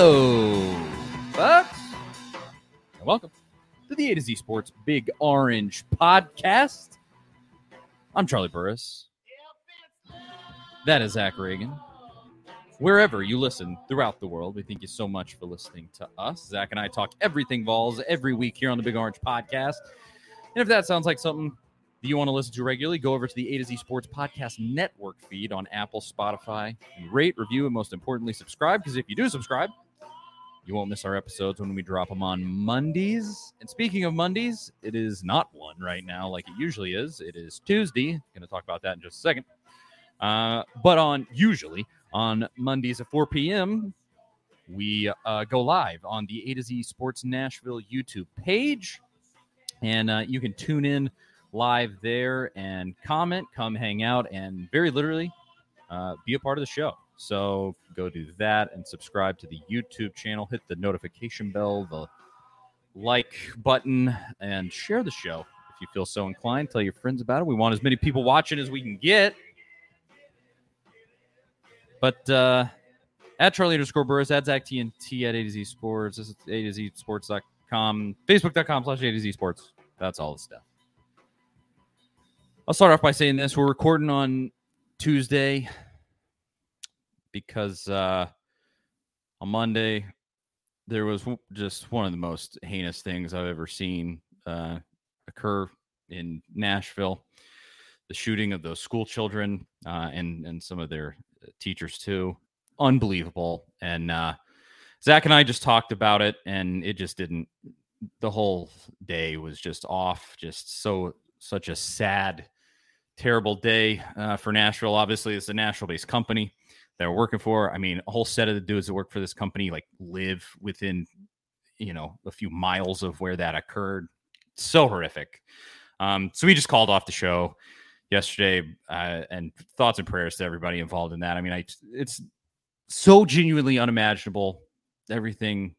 Hello, folks, and welcome to the A to Z Sports Big Orange Podcast. I'm Charlie Burris. That is Zach Reagan. Wherever you listen throughout the world, we thank you so much for listening to us. Zach and I talk everything Vols every week here on the Big Orange Podcast. And if that sounds like something that you want to listen to regularly, go over to the A to Z Sports Podcast Network feed on Apple, Spotify, and rate, review, and most importantly, subscribe. Because if you do subscribe, you won't miss our episodes when we drop them on Mondays. And speaking of Mondays, it is not one right now like it usually is. It is Tuesday. I'm going to talk about that in just a second. But on Mondays at 4 p.m., we go live on the A to Z Sports Nashville YouTube page. And you can tune in live there and comment, come hang out, and very literally be a part of the show. So go do that and subscribe to the YouTube channel. Hit the notification bell, the like button, and share the show if you feel so inclined. Tell your friends about it. We want as many people watching as we can get. But at Charlie _ Burris, at Zach TNT, at A to Z Sports, this is A to Z Sports.com, Facebook.com/ A to Z Sports. That's all the stuff. I'll start off by saying this. We're recording on Tuesday because on Monday there was just one of the most heinous things I've ever seen occur in Nashville. The shooting of those school children and some of their teachers too. Unbelievable. And Zach and I just talked about it, and it just didn't, the whole day was just off. Just such a sad, terrible day for Nashville. Obviously it's a Nashville based company they're working for. I mean, a whole set of the dudes that work for this company, like, live within, you know, a few miles of where that occurred. So horrific. So we just called off the show yesterday, and thoughts and prayers to everybody involved in that. I mean, it's so genuinely unimaginable, everything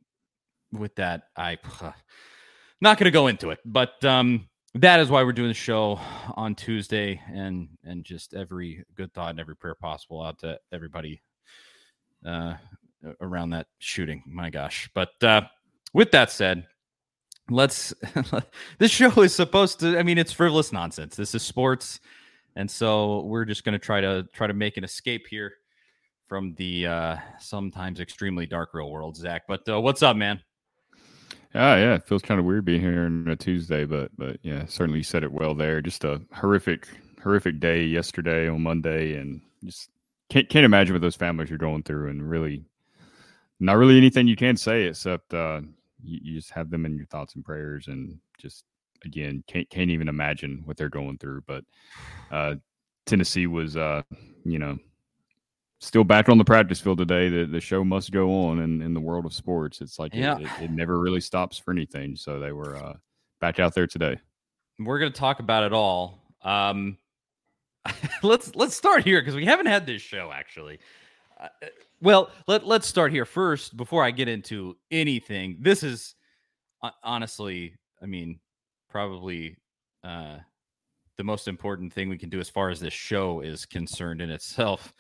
with that. I'm not going to go into it, but that is why we're doing the show on Tuesday, and just every good thought and every prayer possible out to everybody around that shooting. My gosh. But with that said, this show is supposed to, I mean, it's frivolous nonsense. This is sports. And so we're just going to try to make an escape here from the sometimes extremely dark real world, Zach. But what's up, man? Yeah, it feels kind of weird being here on a Tuesday, but yeah, certainly you said it well there. Just a horrific day yesterday on Monday, and just can't imagine what those families are going through, and really not really anything you can say except you just have them in your thoughts and prayers, and just, again, can't even imagine what they're going through. But Tennessee was, still back on the practice field today. The show must go on in the world of sports. It's like, yeah, it never really stops for anything. So they were back out there today. We're going to talk about it all. Let's start here, because we haven't had this show, actually. Well, let's start here first before I get into anything. This is honestly, I mean, probably the most important thing we can do as far as this show is concerned in itself.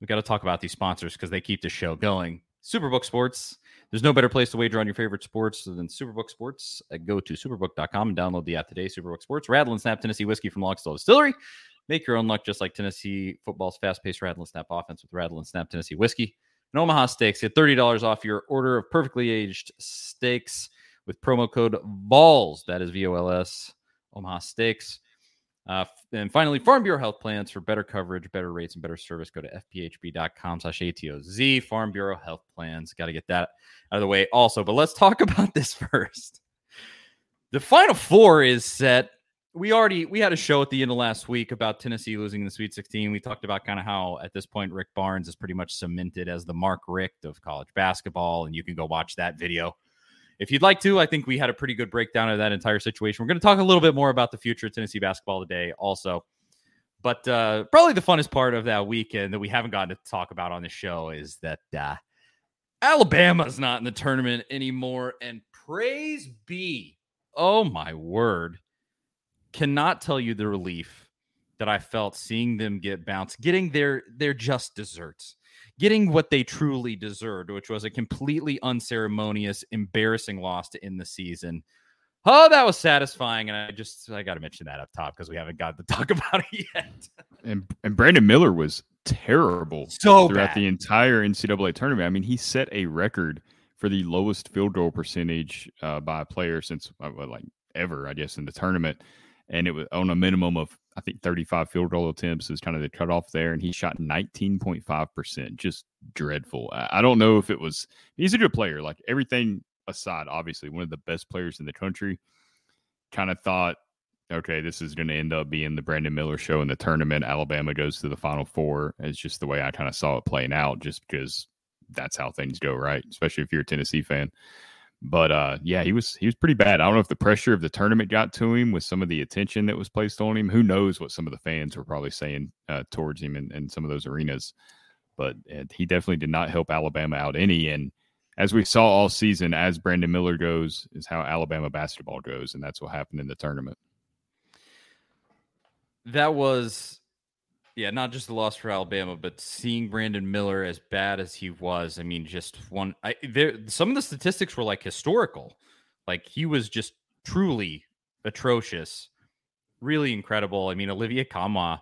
We've got to talk about these sponsors because they keep the show going. Superbook Sports. There's no better place to wager on your favorite sports than Superbook Sports. Go to superbook.com and download the app today. Superbook Sports. Rattle and Snap Tennessee Whiskey from Logstill Distillery. Make your own luck, just like Tennessee football's fast-paced Rattle and Snap offense with Rattle and Snap Tennessee Whiskey. And Omaha Steaks, get $30 off your order of perfectly aged steaks with promo code VOLS. That is VOLS, Omaha Steaks. And finally, Farm Bureau Health Plans. For better coverage, better rates, and better service, go to fphb.com/ATOZ. Farm Bureau Health Plans. Got to get that out of the way also. But let's talk about this first. The Final Four is set. We had a show at the end of last week about Tennessee losing the Sweet 16. We talked about kind of how at this point Rick Barnes is pretty much cemented as the Mark Richt of college basketball, and you can go watch that video if you'd like to. I think we had a pretty good breakdown of that entire situation. We're going to talk a little bit more about the future of Tennessee basketball today also. But probably the funnest part of that weekend that we haven't gotten to talk about on the show is that Alabama's not in the tournament anymore. And praise be, oh my word, cannot tell you the relief that I felt seeing them get bounced, getting their just desserts, getting what they truly deserved, which was a completely unceremonious, embarrassing loss to end the season. Oh, that was satisfying. And I got to mention that up top because we haven't got to talk about it yet. And Brandon Miller was terrible throughout the entire NCAA tournament. I mean, he set a record for the lowest field goal percentage by a player since ever, I guess, in the tournament. And it was on a minimum of, I think, 35 field goal attempts is kind of the cutoff there. And he shot 19.5%, just dreadful. I don't know if it was, he's a good player, like everything aside, obviously one of the best players in the country. Kind of thought, okay, this is going to end up being the Brandon Miller show in the tournament. Alabama goes to the Final Four. It's just the way I kind of saw it playing out, just because that's how things go, right? Especially if you're a Tennessee fan. But yeah, he was pretty bad. I don't know if the pressure of the tournament got to him with some of the attention that was placed on him. Who knows what some of the fans were probably saying towards him in some of those arenas. But he definitely did not help Alabama out any. And as we saw all season, as Brandon Miller goes, is how Alabama basketball goes. And that's what happened in the tournament. That was, yeah, not just the loss for Alabama, but seeing Brandon Miller as bad as he was. I mean, just one. Some of the statistics were like historical. Like he was just truly atrocious, really incredible. I mean, Olivia Kamwa,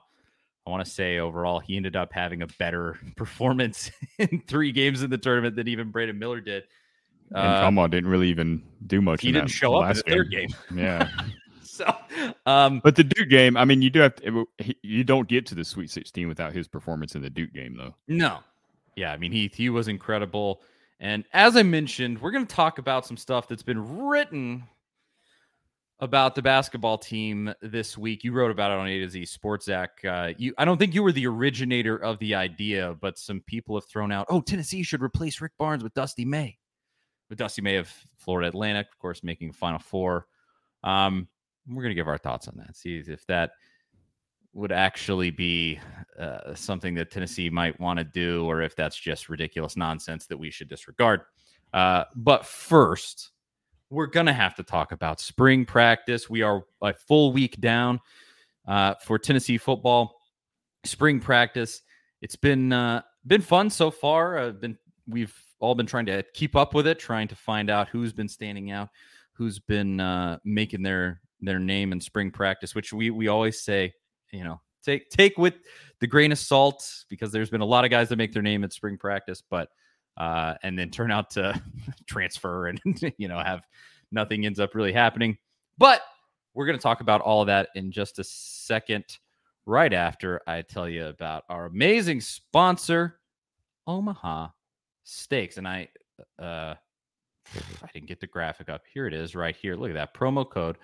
I want to say overall, he ended up having a better performance in 3 games in the tournament than even Brandon Miller did. And Kamwa didn't really even do much. He didn't show up in the third game. Yeah. But the Duke game, I mean, you don't get to the Sweet 16 without his performance in the Duke game, though. No. Yeah, I mean, he was incredible. And as I mentioned, we're going to talk about some stuff that's been written about the basketball team this week. You wrote about it on A to Z Sports, Zach. I don't think you were the originator of the idea, but some people have thrown out, oh, Tennessee should replace Rick Barnes with Dusty May. With Dusty May of Florida Atlantic, of course, making Final Four. We're going to give our thoughts on that. See if that would actually be something that Tennessee might want to do, or if that's just ridiculous nonsense that we should disregard. But first, we're going to have to talk about spring practice. We are a full week down for Tennessee football. Spring practice. It's been fun so far. We've all been trying to keep up with it, trying to find out who's been standing out, who's been making their name in spring practice, which we always say, you know, take with the grain of salt, because there's been a lot of guys that make their name at spring practice, but and then turn out to transfer and, you know, have nothing ends up really happening. But we're going to talk about all of that in just a second, right after I tell you about our amazing sponsor, Omaha Steaks. And I didn't get the graphic up. Here it is right here. Look at that promo code.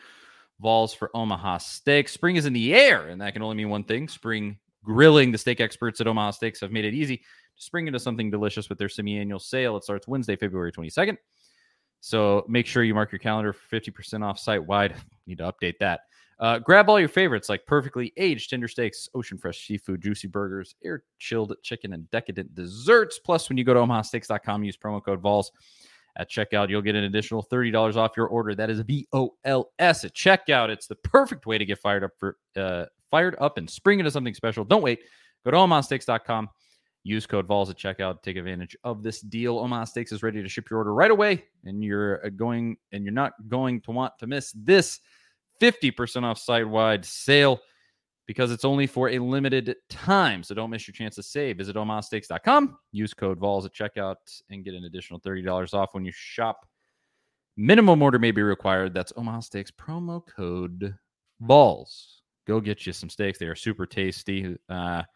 VOLS for Omaha Steaks. Spring is in the air, and that can only mean one thing. Spring grilling. The steak experts at Omaha Steaks have made it easy to spring into something delicious with their semi-annual sale. It starts Wednesday, February 22nd. So make sure you mark your calendar for 50% off site-wide. Need to update that. Grab all your favorites like perfectly aged tender steaks, ocean-fresh seafood, juicy burgers, air-chilled chicken, and decadent desserts. Plus, when you go to omahasteaks.com, use promo code VOLS at checkout, you'll get an additional $30 off your order. That is VOLS at checkout. It's the perfect way to get fired up and spring into something special. Don't wait. Go to omahasteaks.com. Use code VOLS at checkout. Take advantage of this deal. Omaha Steaks is ready to ship your order right away, and you're not going to want to miss this 50% off site-wide sale, because it's only for a limited time. So don't miss your chance to save. Visit omahasteaks.com. Use code VOLS at checkout and get an additional $30 off when you shop. Minimum order may be required. That's Omaha Steaks promo code VOLS go get you some steaks. They are super tasty. Had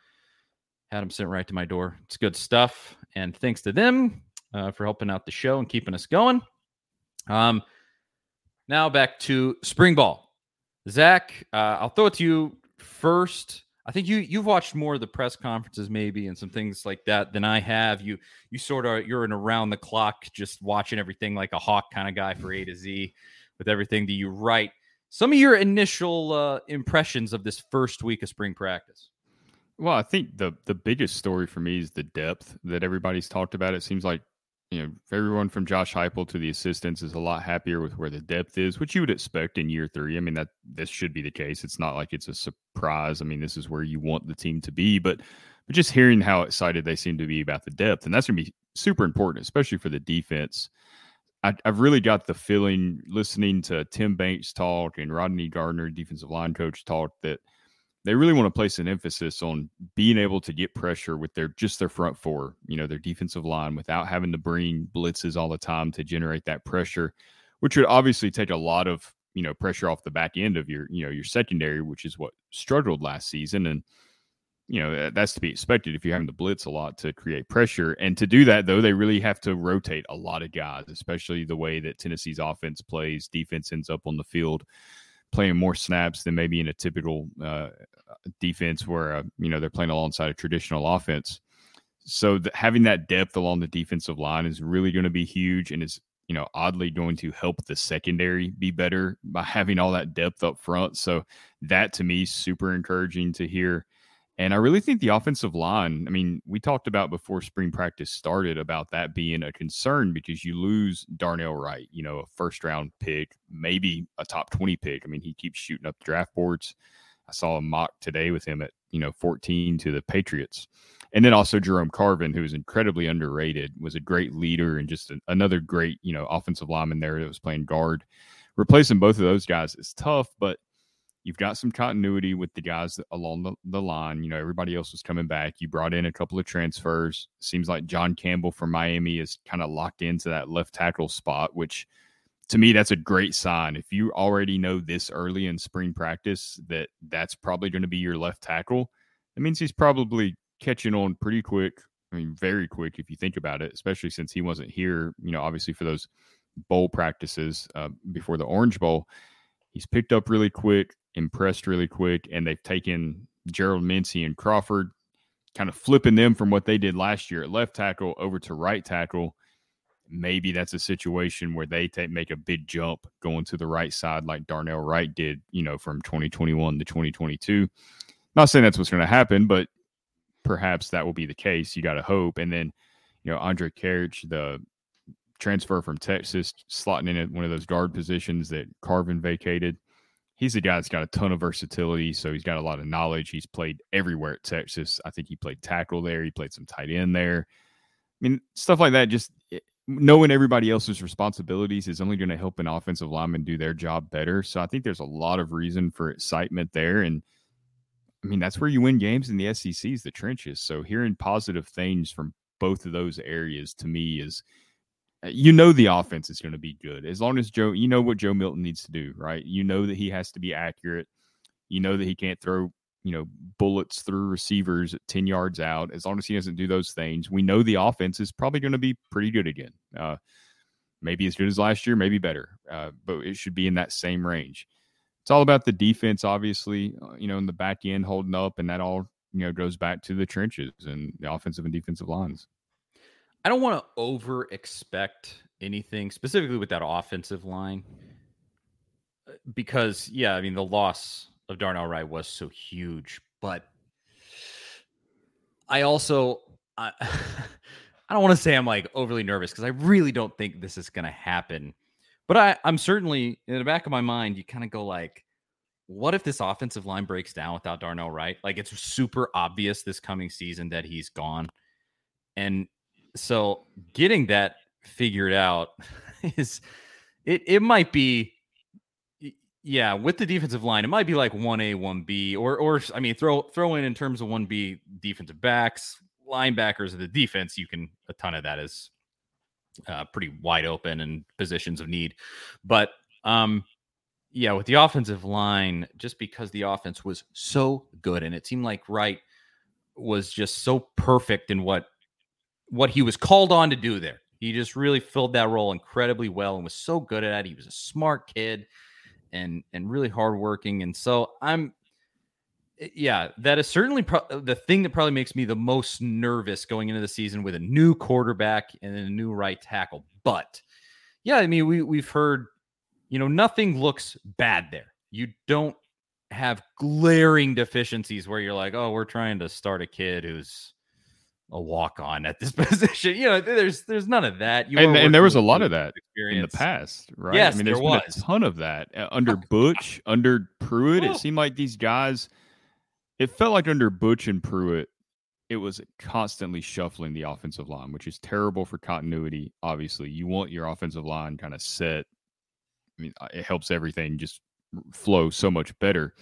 them sent right to my door. It's good stuff. And thanks to them for helping out the show and keeping us going. Now back to spring ball. Zach, I'll throw it to you first. I think you've watched more of the press conferences maybe and some things like that than I have. You sort of, you're an around the clock, just watching everything like a hawk kind of guy for A to Z with everything that you write. Some of your initial impressions of this first week of spring practice. Well, I think the biggest story for me is the depth that everybody's talked about. It seems like, you know, everyone from Josh Heupel to the assistants is a lot happier with where the depth is, which you would expect in year three. I mean, this should be the case. It's not like it's a surprise. I mean, this is where you want the team to be, but just hearing how excited they seem to be about the depth, and that's going to be super important, especially for the defense. I've really got the feeling listening to Tim Banks talk and Rodney Gardner, defensive line coach, talk that they really want to place an emphasis on being able to get pressure with their front four, you know, their defensive line, without having to bring blitzes all the time to generate that pressure, which would obviously take a lot of, you know, pressure off the back end of your secondary, which is what struggled last season. And, you know, that's to be expected if you're having to blitz a lot to create pressure. And to do that, though, they really have to rotate a lot of guys, especially the way that Tennessee's offense plays. Defense ends up on the field playing more snaps than maybe in a typical defense where, you know, they're playing alongside a traditional offense. So having that depth along the defensive line is really going to be huge, and is, you know, oddly going to help the secondary be better by having all that depth up front. So that, to me, is super encouraging to hear. And I really think the offensive line, I mean, we talked about before spring practice started about that being a concern because you lose Darnell Wright, you know, a first-round pick, maybe a top 20 pick. I mean, he keeps shooting up draft boards. I saw a mock today with him at, you know, 14 to the Patriots. And then also Jerome Carvin, who is incredibly underrated, was a great leader and just another great, you know, offensive lineman there that was playing guard. Replacing both of those guys is tough, but you've got some continuity with the guys along the line. You know, everybody else was coming back. You brought in a couple of transfers. Seems like John Campbell from Miami is kind of locked into that left tackle spot, which to me, that's a great sign. If you already know this early in spring practice that that's probably going to be your left tackle, that means he's probably catching on pretty quick. I mean, very quick if you think about it, especially since he wasn't here, you know, obviously for those bowl practices before the Orange Bowl. He's picked up really quick, impressed really quick, and they've taken Gerald Mincy and Crawford, kind of flipping them from what they did last year at left tackle over to right tackle. Maybe that's a situation where they make a big jump going to the right side like Darnell Wright did, you know, from 2021 to 2022. Not saying that's what's going to happen, but perhaps that will be the case. You got to hope. And then, you know, Andre Carriage, the transfer from Texas, slotting in at one of those guard positions that Carvin vacated. He's a guy that's got a ton of versatility, so he's got a lot of knowledge. He's played everywhere at Texas. I think he played tackle there. He played some tight end there. I mean, stuff like that, just knowing everybody else's responsibilities is only going to help an offensive lineman do their job better. So I think there's a lot of reason for excitement there. And, I mean, that's where you win games in the SEC is the trenches. So hearing positive things from both of those areas to me is – you know the offense is going to be good. As long as Joe, you know what Joe Milton needs to do, right? You know that he has to be accurate. You know that he can't throw, you know, bullets through receivers at 10 yards out. As long as he doesn't do those things, we know the offense is probably going to be pretty good again. Maybe as good as last year, maybe better. But it should be in that same range. It's all about the defense, obviously, you know, in the back end holding up, and that all, you know, goes back to the trenches and the offensive and defensive lines. I don't want to over expect anything specifically with that offensive line because, yeah, I mean, the loss of Darnell Wright was so huge, but I also, I don't want to say I'm like overly nervous because I really don't think this is going to happen, but I'm certainly in the back of my mind, you kind of go like, what if this offensive line breaks down without Darnell Wright? Like it's super obvious this coming season that he's gone. And so getting that figured out is it might be, yeah, with the defensive line, it might be like 1A, 1B, or I mean, throw in terms of 1B defensive backs, linebackers of the defense, you can, a ton of that is pretty wide open and positions of need. But Yeah, with the offensive line, just because the offense was so good and it seemed like Wright was just so perfect in what he was called on to do there. He just really filled that role incredibly well and was so good at it. He was a smart kid and really hardworking. And so that is certainly the thing that probably makes me the most nervous going into the season with a new quarterback and a new right tackle. But yeah, I mean, we've heard, nothing looks bad there. You don't have glaring deficiencies where you're like, oh, we're trying to start a kid who's a walk-on at this position. There's none of that. And there was a lot of that experience in the past, right? Yes, I mean, there was a ton of that under Butch, under Pruitt. It seemed like these guys, it felt like under Butch and Pruitt, it was constantly shuffling the offensive line, which is terrible for continuity. Obviously, you want your offensive line kind of set. I mean, it helps everything just flow so much better.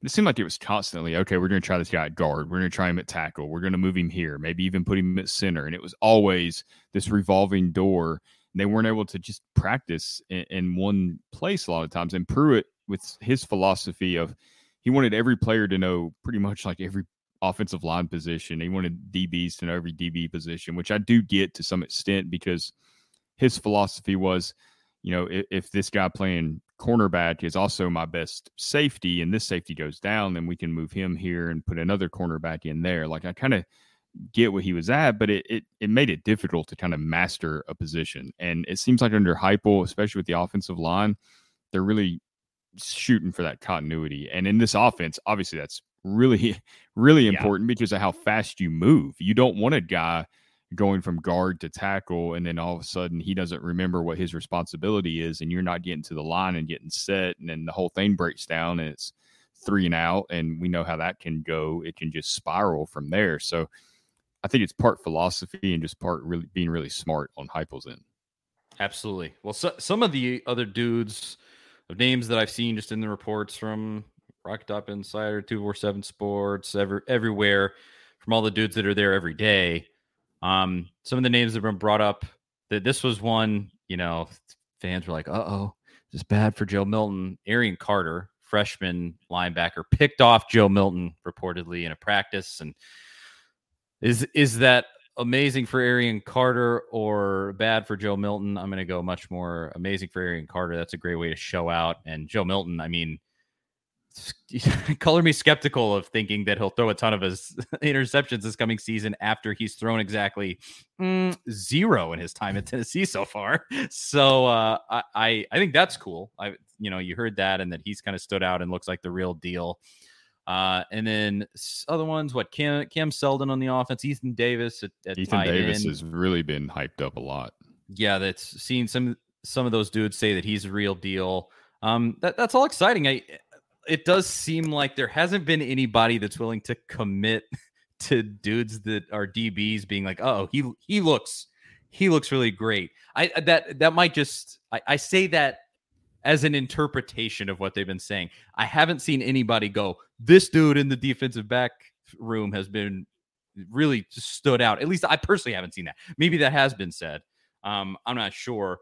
But it seemed like it was constantly, okay, we're going to try this guy at guard. We're going to try him at tackle. We're going to move him here, maybe even put him at center. And it was always this revolving door. And they weren't able to just practice in one place a lot of times. And Pruitt, with his philosophy of he wanted every player to know pretty much like every offensive line position. He wanted DBs to know every DB position, which I do get to some extent because his philosophy was, if this guy playing cornerback is also my best safety and this safety goes down, then we can move him here and put another cornerback in there. Like, I kind of get what he was at, but it made it difficult to kind of master a position. And it seems like under Heupel, especially with the offensive line, they're really shooting for that continuity. And in this offense, obviously that's really, really important because of how fast you move. You don't want a guy going from guard to tackle, and then all of a sudden he doesn't remember what his responsibility is, and you're not getting to the line and getting set, and then the whole thing breaks down and it's 3 and out, and we know how that can go. It can just spiral from there. So I think it's part philosophy and just part really being really smart on Heupel's end. Absolutely. Well, so, some of the other dudes of names that I've seen just in the reports from Rock Top Insider, 247 Sports, everywhere, from all the dudes that are there every day. Some of the names that have been brought up, that this was one, fans were like, uh-oh, this is bad for Joe Milton. Arian Carter, freshman linebacker, picked off Joe Milton reportedly in a practice. And is that amazing for Arian Carter or bad for Joe Milton? I'm going to go much more amazing for Arian Carter. That's a great way to show out. And Joe Milton, I mean, color me skeptical of thinking that he'll throw a ton of his interceptions this coming season after he's thrown exactly zero in his time at Tennessee so far. So I think that's cool. You heard that, and that he's kind of stood out and looks like the real deal. And then other ones, Cam Selden on the offense, Ethan Davis. Ethan Davis has really been hyped up a lot. Yeah, that's seen some of those dudes say that he's a real deal. That's all exciting. It does seem like there hasn't been anybody that's willing to commit to dudes that are DBs being like, oh, he looks really great. I say that as an interpretation of what they've been saying. I haven't seen anybody go, this dude in the defensive back room has been really stood out. At least I personally haven't seen that. Maybe that has been said. I'm not sure.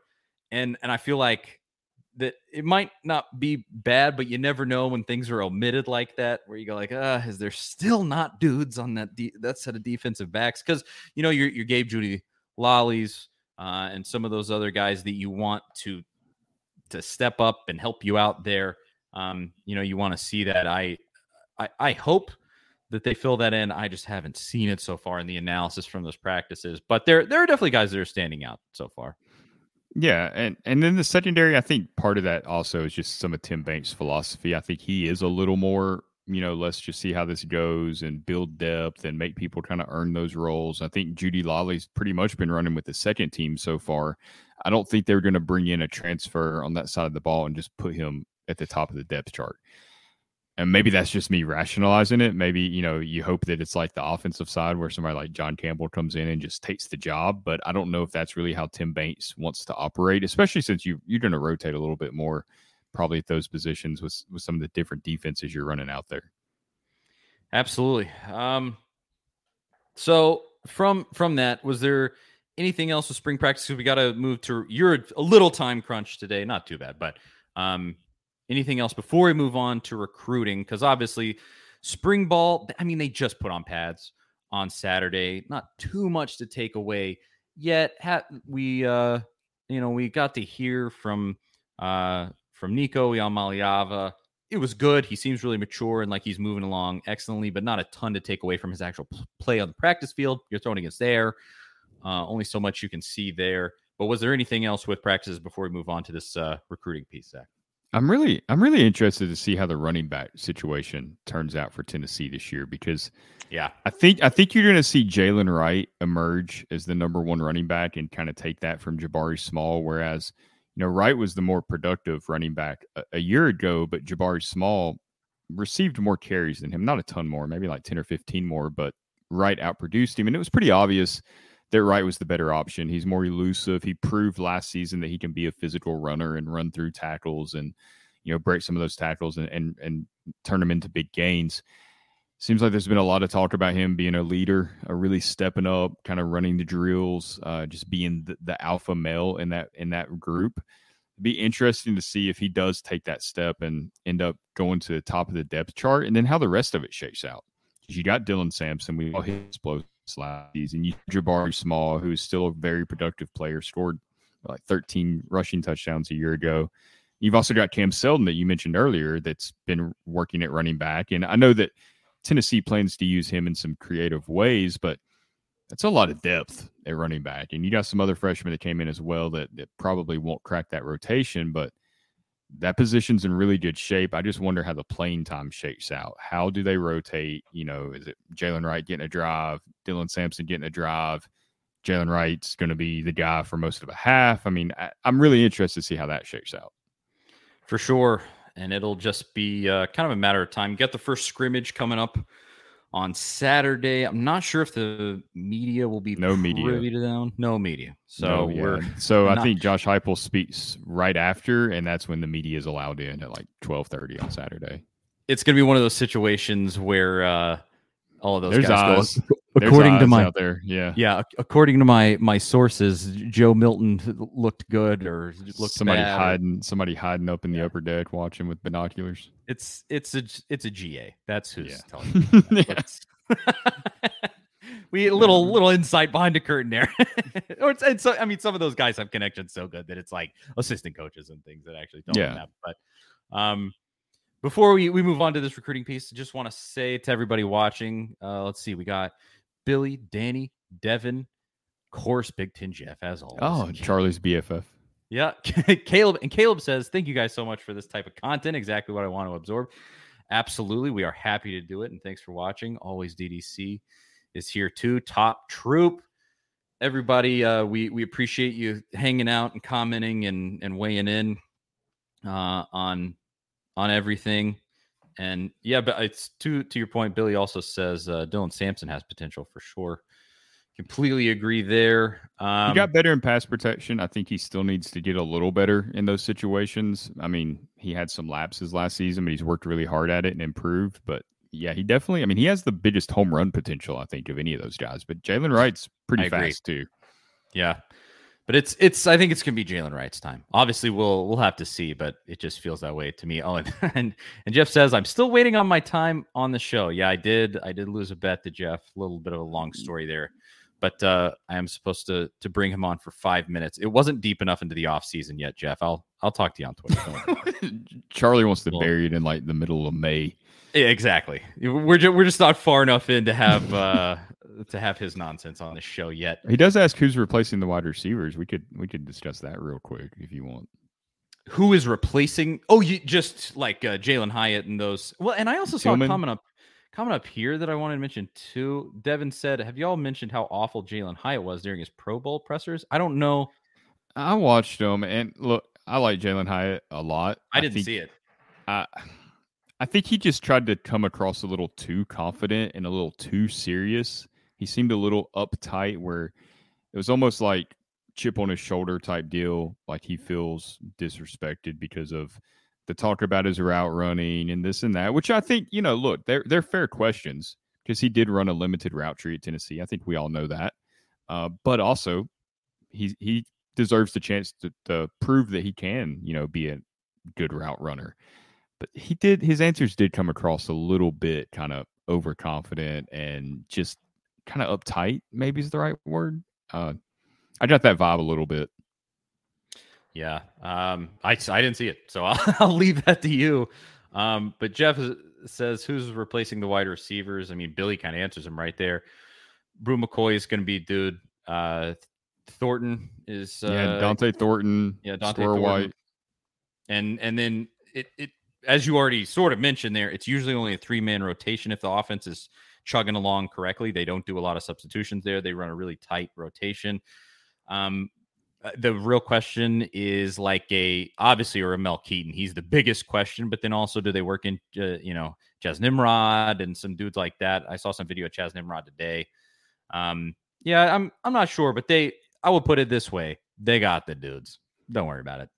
And I feel like that it might not be bad, but you never know when things are omitted like that, where you go like, is there still not dudes on that set of defensive backs? Because, your Gabe Judy Lollies and some of those other guys that you want to step up and help you out there. You want to see that. I hope that they fill that in. I just haven't seen it so far in the analysis from those practices, but there are definitely guys that are standing out so far. Yeah, and then the secondary, I think part of that also is just some of Tim Banks' philosophy. I think he is a little more, let's just see how this goes and build depth and make people kind of earn those roles. I think Judy Lolly's pretty much been running with the second team so far. I don't think they're going to bring in a transfer on that side of the ball and just put him at the top of the depth chart. And maybe that's just me rationalizing it. Maybe, you hope that it's like the offensive side where somebody like John Campbell comes in and just takes the job. But I don't know if that's really how Tim Banks wants to operate, especially since you're going to rotate a little bit more probably at those positions with some of the different defenses you're running out there. Absolutely. So from that, was there anything else with spring practice? We got to move to, you're a little time crunch today. Not too bad, but Anything else before we move on to recruiting? Because obviously spring ball, I mean, they just put on pads on Saturday. Not too much to take away yet. We got to hear from Nico Iamaleava. It was good. He seems really mature and like he's moving along excellently, but not a ton to take away from his actual play on the practice field. You're throwing against there. Only so much you can see there. But was there anything else with practices before we move on to this recruiting piece, Zach? I'm really interested to see how the running back situation turns out for Tennessee this year, because I think you're going to see Jalen Wright emerge as the number one running back and kind of take that from Jabari Small, whereas Wright was the more productive running back a year ago, but Jabari Small received more carries than him. Not a ton more, maybe like 10 or 15 more, but Wright outproduced him. And it was pretty obvious that Wright was the better option. He's more elusive. He proved last season that he can be a physical runner and run through tackles and, break some of those tackles and turn them into big gains. Seems like there's been a lot of talk about him being a leader, really stepping up, kind of running the drills, just being the alpha male in that group. It'd be interesting to see if he does take that step and end up going to the top of the depth chart, and then how the rest of it shakes out. Because you got Dylan Sampson, we all hit explosive slides, and you Jabari Small, who is still a very productive player, scored like 13 rushing touchdowns a year ago. You've also got Cam Selden that you mentioned earlier that's been working at running back, and I know that Tennessee plans to use him in some creative ways, but that's a lot of depth at running back. And you got some other freshmen that came in as well that probably won't crack that rotation, but that position's in really good shape. I just wonder how the playing time shakes out. How do they rotate? Is it Jalen Wright getting a drive, Dylan Sampson getting a drive? Jalen Wright's going to be the guy for most of a half. I mean, I'm really interested to see how that shakes out. For sure. And it'll just be kind of a matter of time. You got the first scrimmage coming up on Saturday. I'm not sure if the media will be privy to them. No media. I think Josh Heupel speaks right after, and that's when the media is allowed in at like 12:30 on Saturday. It's going to be one of those situations where all of those guys go. According to my according to my sources, Joe Milton looked good, or looked bad. Somebody hiding up in the upper deck watching with binoculars. It's a GA. That's who's telling me that. We a little insight behind the curtain there. Some of those guys have connections so good that it's like assistant coaches and things that actually tell them that. But before we move on to this recruiting piece, I just want to say to everybody watching, let's see, we got Billy, Danny, Devin, of course, Big Ten Jeff, as always. Oh, and Charlie's BFF. Yeah. Caleb says, thank you guys so much for this type of content. Exactly what I want to absorb. Absolutely. We are happy to do it. And thanks for watching. Always DDC is here too. Top troop. Everybody, we appreciate you hanging out and commenting and weighing in on everything. And yeah, but it's to your point, Billy also says Dylan Sampson has potential for sure. Completely agree there. He got better in pass protection. I think he still needs to get a little better in those situations. I mean, he had some lapses last season, but he's worked really hard at it and improved. But yeah, he definitely, he has the biggest home run potential, I think, of any of those guys. But Jalen Wright's pretty fast too. Yeah. But I think it's going to be Jalen Wright's time. Obviously, we'll have to see, but it just feels that way to me. Oh, and Jeff says, I'm still waiting on my time on the show. Yeah, I did lose a bet to Jeff. A little bit of a long story there. But I am supposed to bring him on for 5 minutes. It wasn't deep enough into the off season yet, Jeff. I'll talk to you on Twitter. Charlie wants to bury it in like the middle of May. Yeah, exactly. We're just not far enough in to have to have his nonsense on the show yet. He does ask who's replacing the wide receivers. We could discuss that real quick if you want. Who is replacing? Oh, you just like Jalen Hyatt and those. Well, and I also saw a comment up. Coming up here that I wanted to mention too, Devin said, have y'all mentioned how awful Jalen Hyatt was during his Pro Bowl pressers? I don't know. I watched him, and look, I like Jalen Hyatt a lot. I didn't see it. I think he just tried to come across a little too confident and a little too serious. He seemed a little uptight, where it was almost like chip on his shoulder type deal. Like he feels disrespected because of the talk about his route running and this and that, which I think, look, they're fair questions, because he did run a limited route tree at Tennessee. I think we all know that. But also, he deserves the chance to prove that he can, be a good route runner. But he did, his answers did come across a little bit kind of overconfident and just kind of uptight, maybe is the right word. I got that vibe a little bit. Yeah. I didn't see it, so I'll leave that to you. But Jeff says, who's replacing the wide receivers? I mean, Billy kind of answers him right there. Brew McCoy is going to be dude. Thornton is Dante Thornton. Yeah, Dante Thornton. White. And then it as you already sort of mentioned there, it's usually only a three-man rotation if the offense is chugging along correctly. They don't do a lot of substitutions there. They run a really tight rotation. The real question is like obviously or Mel Keaton. He's the biggest question, but then also do they work in, Chaz Nimrod and some dudes like that? I saw some video of Chaz Nimrod today. Yeah, I'm not sure, but I will put it this way. They got the dudes. Don't worry about it.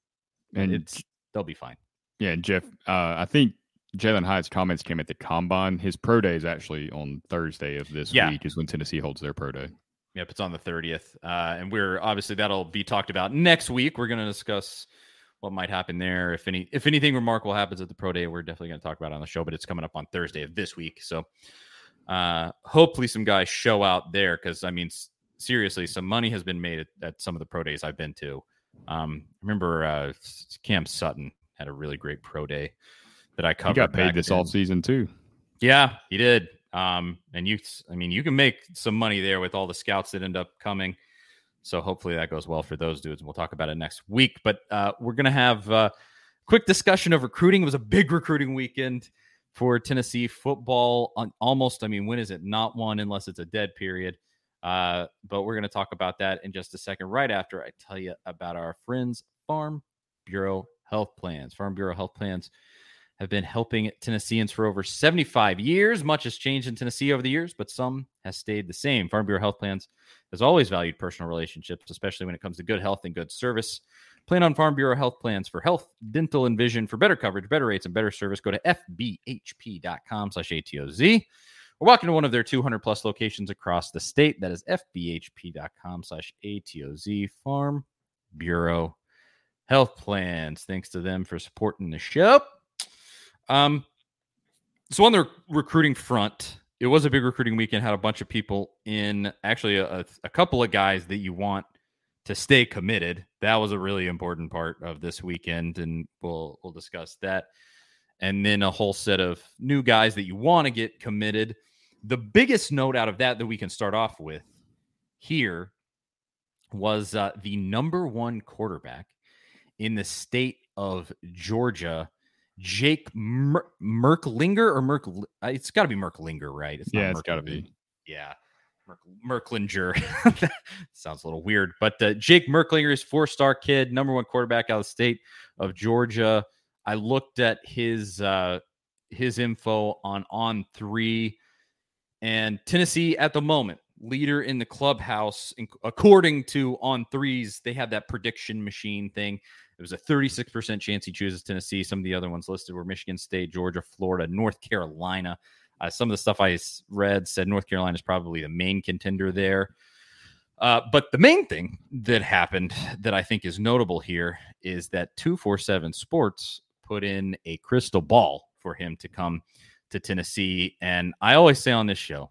And they'll be fine. Yeah. And Jeff, I think Jalen Hyatt's comments came at the combine. His pro day is actually on Thursday of this week is when Tennessee holds their pro day. Yep, it's on the 30th, and we're obviously that'll be talked about next week. We're going to discuss what might happen there, if anything remarkable happens at the pro day. We're definitely going to talk about it on the show, but it's coming up on Thursday of this week. So hopefully some guys show out there because I mean seriously, some money has been made at some of the pro days I've been to. I remember Cam Sutton had a really great pro day that I covered. He got paid this offseason too. Yeah, he did. And you can make some money there with all the scouts that end up coming. So hopefully that goes well for those dudes. We'll talk about it next week, but, we're going to have a quick discussion of recruiting. It was a big recruiting weekend for Tennessee football on almost, I mean, when is it not one unless it's a dead period? But we're going to talk about that in just a second, right after I tell you about our friends, Farm Bureau Health Plans. Farm Bureau Health Plans have been helping Tennesseans for over 75 years. Much has changed in Tennessee over the years, but some has stayed the same. Farm Bureau Health Plans has always valued personal relationships, especially when it comes to good health and good service. Plan on Farm Bureau Health Plans for health, dental, and vision. For better coverage, better rates, and better service, go to fbhp.com/ATOZ. Or walk into one of their 200-plus locations across the state. That is fbhp.com/ATOZ. Farm Bureau Health Plans. Thanks to them for supporting the show. So on the recruiting front, it was a big recruiting weekend, had a bunch of people in, actually a couple of guys that you want to stay committed. That was a really important part of this weekend, and we'll discuss that. And then a whole set of new guys that you want to get committed. The biggest note out of that we can start off with here was the number one quarterback in the state of Georgia, Jake Merklinger or Merk. It's got to be Merklinger, right? It's not it's got to be. Yeah. Merklinger. Sounds a little weird, but Jake Merklinger is four-star kid, number one quarterback out of the state of Georgia. I looked at his info on3, and Tennessee at the moment, leader in the clubhouse, according to on3's, they have that prediction machine thing. It was a 36% chance he chooses Tennessee. Some of the other ones listed were Michigan State, Georgia, Florida, North Carolina. Some of the stuff I read said North Carolina is probably the main contender there. But the main thing that happened that I think is notable here is that 247 Sports put in a crystal ball for him to come to Tennessee. And I always say on this show,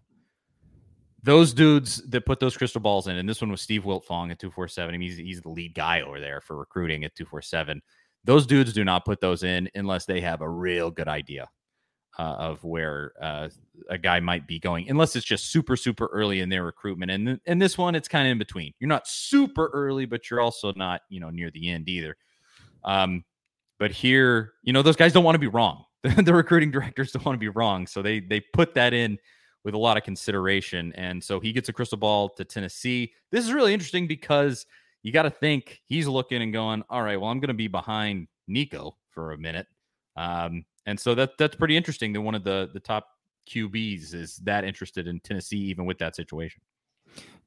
those dudes that put those crystal balls in, and this one was Steve Wiltfong at 247. I mean, he's the lead guy over there for recruiting at 247. Those dudes do not put those in unless they have a real good idea of where a guy might be going, unless it's just super, super early in their recruitment. And this one, it's kind of in between. You're not super early, but you're also not, near the end either. But here, those guys don't want to be wrong. The recruiting directors don't want to be wrong. So they put that in with a lot of consideration. And so he gets a crystal ball to Tennessee. This is really interesting because you got to think he's looking and going, all right, well, I'm going to be behind Nico for a minute. And so that's pretty interesting that one of the top QBs is that interested in Tennessee, even with that situation.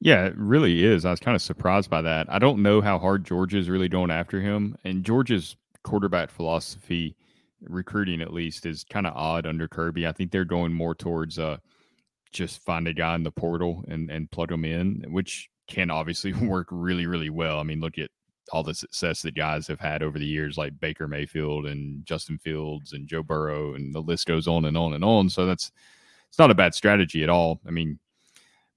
Yeah, it really is. I was kind of surprised by that. I don't know how hard Georgia's really going after him. And Georgia's quarterback philosophy, recruiting at least, is kind of odd under Kirby. I think they're going more towards just find a guy in the portal and plug him in, which can obviously work really, really well. I mean, look at all the success that guys have had over the years, like Baker Mayfield and Justin Fields and Joe Burrow, and the list goes on and on and on. So it's not a bad strategy at all. I mean,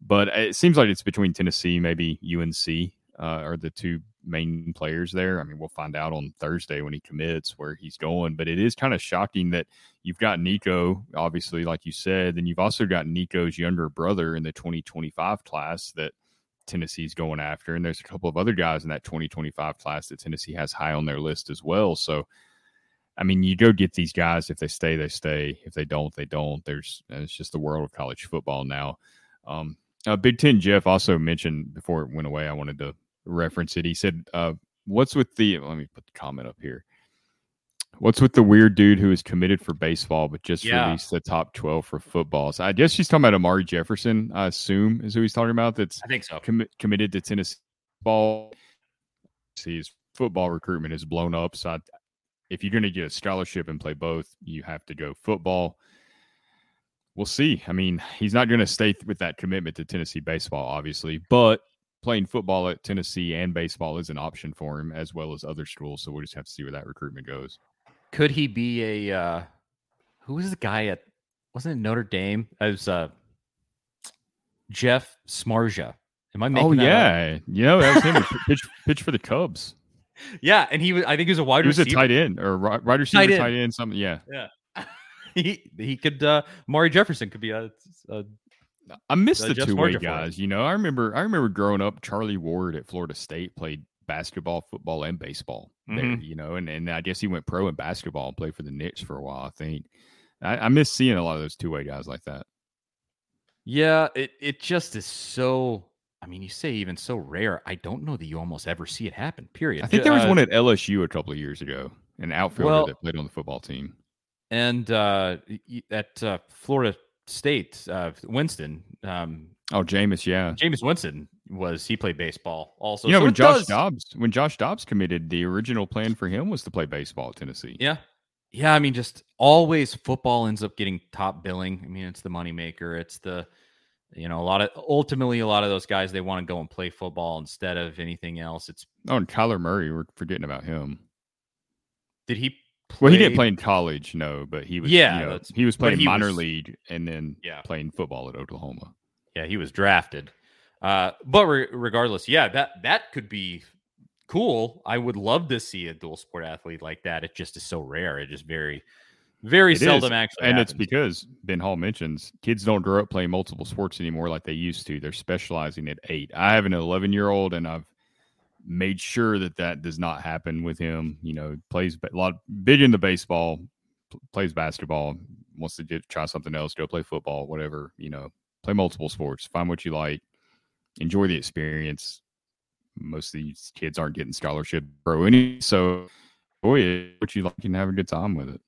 but it seems like it's between Tennessee, maybe UNC are the two main players there. I mean, we'll find out on Thursday when he commits where he's going, but it is kind of shocking that you've got Nico, obviously, like you said, and you've also got Nico's younger brother in the 2025 class that Tennessee's going after, and there's a couple of other guys in that 2025 class that Tennessee has high on their list as well. So, I mean, you go get these guys. If they stay, they stay. If they don't, they don't. It's just the world of college football now. Big Ten Jeff also mentioned before it went away, I wanted to reference it. He said, let me put the comment up here. What's with the weird dude who is committed for baseball but just released the top 12 for football? So I guess she's talking about Amari Jefferson, I assume, is who he's talking about. I think so. Committed to Tennessee ball. See, his football recruitment is blown up. So if you're going to get a scholarship and play both, you have to go football. We'll see. I mean, he's not going to stay with that commitment to Tennessee baseball, obviously, but playing football at Tennessee and baseball is an option for him, as well as other schools. So we'll just have to see where that recruitment goes. Could he be a who was the guy at? Wasn't it Notre Dame? It was Jeff Smarja. Am I making? Oh yeah, that was him. pitch for the Cubs. Yeah, and I think he was a wide receiver. He was a tight end or wide receiver, tight end, something. Yeah. He could. Amari Jefferson could be a I miss the two-way guys. You know, I remember growing up. Charlie Ward at Florida State played basketball, football, and baseball there, you know, and I guess he went pro in basketball and played for the Knicks for a while. I think I miss seeing a lot of those two-way guys like that. Yeah, it just is so, I mean, you say even so rare. I don't know that you almost ever see it happen, period. I think there was one at LSU a couple of years ago, an outfielder that played on the football team. And at Florida State, Winston. Jameis, yeah. Jameis Winston he played baseball also. Yeah, so when Josh Dobbs committed, the original plan for him was to play baseball at Tennessee. Yeah. Yeah, I mean, just always football ends up getting top billing. I mean, it's the moneymaker. It's the, you know, ultimately a lot of those guys, they want to go and play football instead of anything else. And Kyler Murray, we're forgetting about him. Did he play? Well, he didn't play in college, no, but he was, he was playing minor league and then playing football at Oklahoma. Yeah, he was drafted. But regardless, that could be cool. I would love to see a dual sport athlete like that. It just is so rare. It just very, very seldom actually happens. It's because Ben Hall mentions kids don't grow up playing multiple sports anymore like they used to. They're specializing at 8. I have an 11-year-old, and I've made sure that does not happen with him. You know, plays a lot, big into baseball, plays basketball, wants to try something else, go play football, whatever, you know. Play multiple sports. Find what you like. Enjoy the experience. Most of these kids aren't getting scholarship, bro. So enjoy it, what you like, and have a good time with it.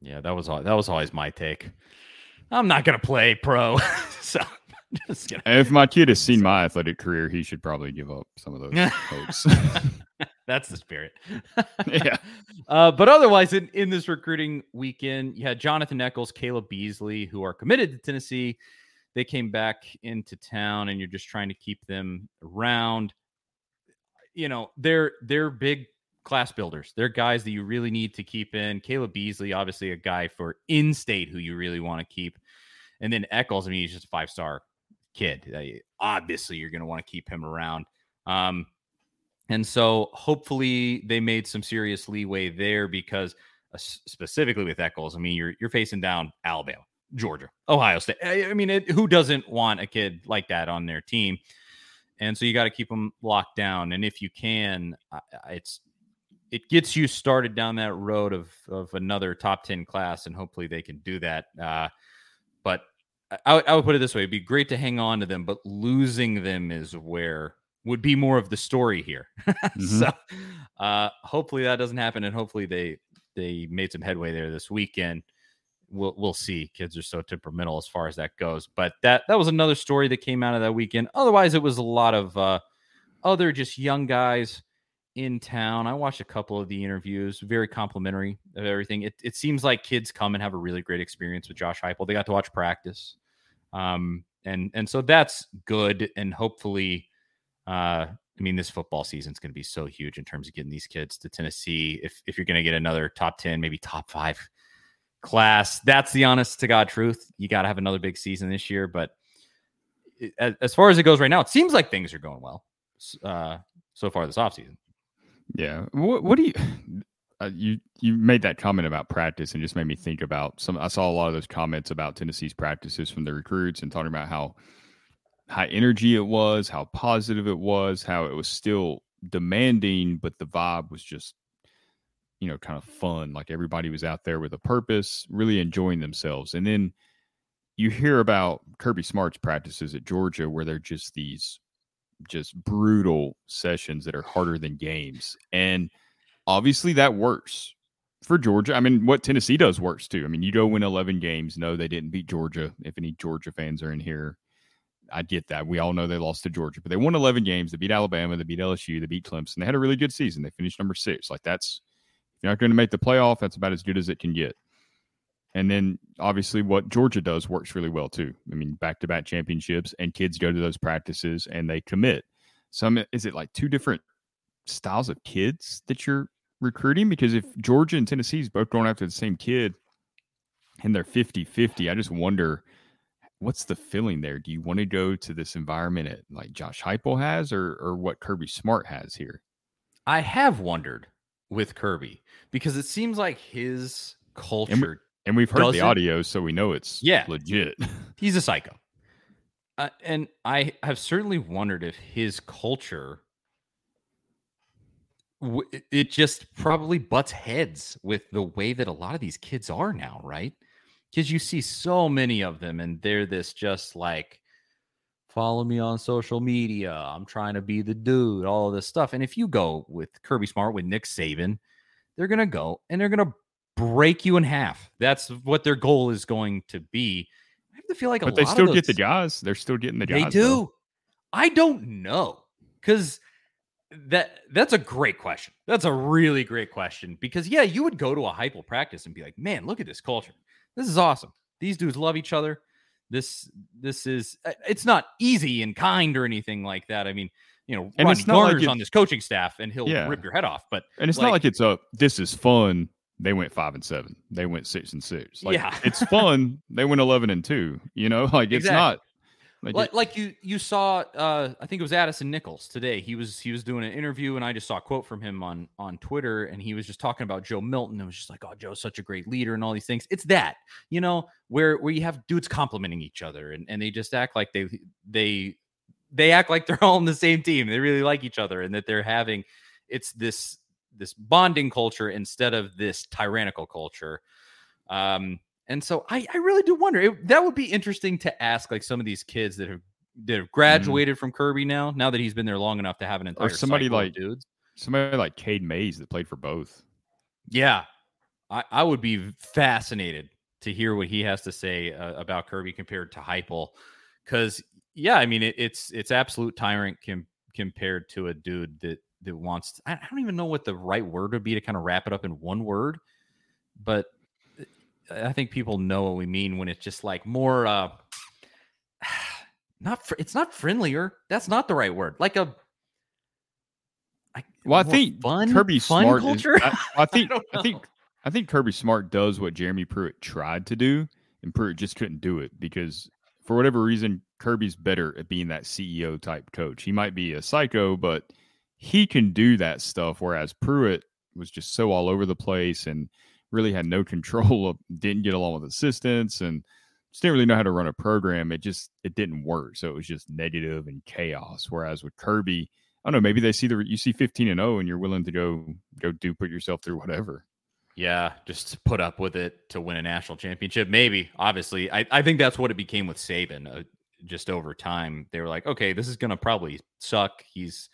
Yeah, that was always my take. I'm not gonna play pro. So just kidding. If my kid has seen my athletic career, he should probably give up some of those hopes. That's the spirit. Yeah. But otherwise, in this recruiting weekend, you had Jonathan Echols, Caleb Beasley, who are committed to Tennessee. They came back into town, and you're just trying to keep them around. You know, they're big class builders. They're guys that you really need to keep in. Caleb Beasley, obviously a guy for in-state who you really want to keep. And then Echols, I mean, he's just a 5-star kid. Obviously, you're going to want to keep him around. And so hopefully they made some serious leeway there because specifically with Echols, I mean, you're facing down Alabama, Georgia, Ohio State. I mean, who doesn't want a kid like that on their team? And so you got to keep them locked down. And if you can, it gets you started down that road of another top 10 class, and hopefully they can do that. But I would put it this way. It'd be great to hang on to them, but losing them is where would be more of the story here. So hopefully that doesn't happen. And hopefully they made some headway there this weekend. We'll see. Kids are so temperamental as far as that goes. But that was another story that came out of that weekend. Otherwise, it was a lot of other just young guys in town. I watched a couple of the interviews. Very complimentary of everything. It seems like kids come and have a really great experience with Josh Heupel. They got to watch practice, and so that's good. And hopefully, I I mean, this football season is going to be so huge in terms of getting these kids to Tennessee. If you're going to get another top 10, maybe top 5 class, that's the honest to God truth. You got to have another big season this year. But as far as it goes right now, it seems like things are going well so far this offseason. Yeah. What do you... You made that comment about practice and just made me think about some. I saw a lot of those comments about Tennessee's practices from the recruits and talking about how high energy it was, how positive it was, how it was still demanding, but the vibe was just, you know, kind of fun. Like everybody was out there with a purpose, really enjoying themselves. And then you hear about Kirby Smart's practices at Georgia where they're just these just brutal sessions that are harder than games. And obviously, that works for Georgia. I mean, what Tennessee does works, too. I mean, you go win 11 games. No, they didn't beat Georgia. If any Georgia fans are in here, I get that. We all know they lost to Georgia. But they won 11 games. They beat Alabama. They beat LSU. They beat Clemson. They had a really good season. They finished number 6. Like, that's – if you're not going to make the playoff, that's about as good as it can get. And then, obviously, what Georgia does works really well, too. I mean, back-to-back championships, and kids go to those practices, and they commit. Some – is it like two different styles of kids that you're recruiting? Because if Georgia and Tennessee's both going after the same kid and they're 50-50, I just wonder what's the feeling there. Do you want to go to this environment at like Josh Heupel has or what Kirby Smart has here? I have wondered with Kirby because it seems like his culture and we've heard the audio, so we know it's legit. He's a psycho. And I have certainly wondered if his culture it just probably butts heads with the way that a lot of these kids are now, right? Because you see so many of them and they're this just like, follow me on social media. I'm trying to be the dude, all of this stuff. And if you go with Kirby Smart, with Nick Saban, they're going to go and they're going to break you in half. That's what their goal is going to be. I have to feel like a lot of those... But they still get the guys. They're still getting the guys. They do. Though. I don't know. Because... That's a great question. That's a really great question because, yeah, you would go to a Heupel practice and be like, man, look at this culture. This is awesome. These dudes love each other. This is – it's not easy and kind or anything like that. I mean, you know, and Ronnie Garner's like on this coaching staff and he'll rip your head off. But and it's like, not like it's a this is fun. They went 5-7. They went 6-6. Like, yeah. It's fun. They went 11-2. You know, like it's not – Like you saw, I think it was Addison Nichols today. He was doing an interview, and I just saw a quote from him on Twitter, and he was just talking about Joe Milton. It was just like, oh, Joe's such a great leader and all these things. It's that, you know, where you have dudes complimenting each other, and they just act like they act like they're all on the same team. They really like each other, and that they're having it's this bonding culture instead of this tyrannical culture. And so I really do wonder. That would be interesting to ask, like some of these kids that have graduated from Kirby now that he's been there long enough to have an entire. Or somebody like dudes, somebody like Cade Mays that played for both. Yeah, I would be fascinated to hear what he has to say about Kirby compared to Heupel, because I mean it's absolute tyrant compared to a dude that wants. I don't even know what the right word would be to kind of wrap it up in one word, but. I think people know what we mean when it's just like more, it's not friendlier. That's not the right word. Like I think Kirby Smart culture. I think Kirby Smart does what Jeremy Pruitt tried to do, and Pruitt just couldn't do it because for whatever reason, Kirby's better at being that CEO type coach. He might be a psycho, but he can do that stuff. Whereas Pruitt was just so all over the place and really had no control of, didn't get along with assistants and just didn't really know how to run a program. It didn't work. So it was just negative and chaos. Whereas with Kirby, I don't know, maybe they see you see 15-0 and you're willing to go put yourself through whatever. Yeah. Just put up with it to win a national championship. Maybe, obviously, I think that's what it became with Saban. Just over time, they were like, okay, this is going to probably suck. He's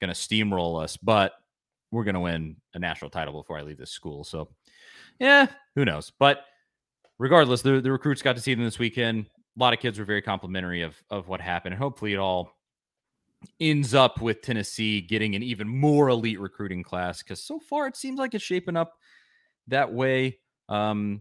going to steamroll us, but we're going to win a national title before I leave this school. So yeah, who knows? But regardless, the recruits got to see them this weekend. A lot of kids were very complimentary of what happened. And hopefully it all ends up with Tennessee getting an even more elite recruiting class. Because so far it seems like it's shaping up that way. And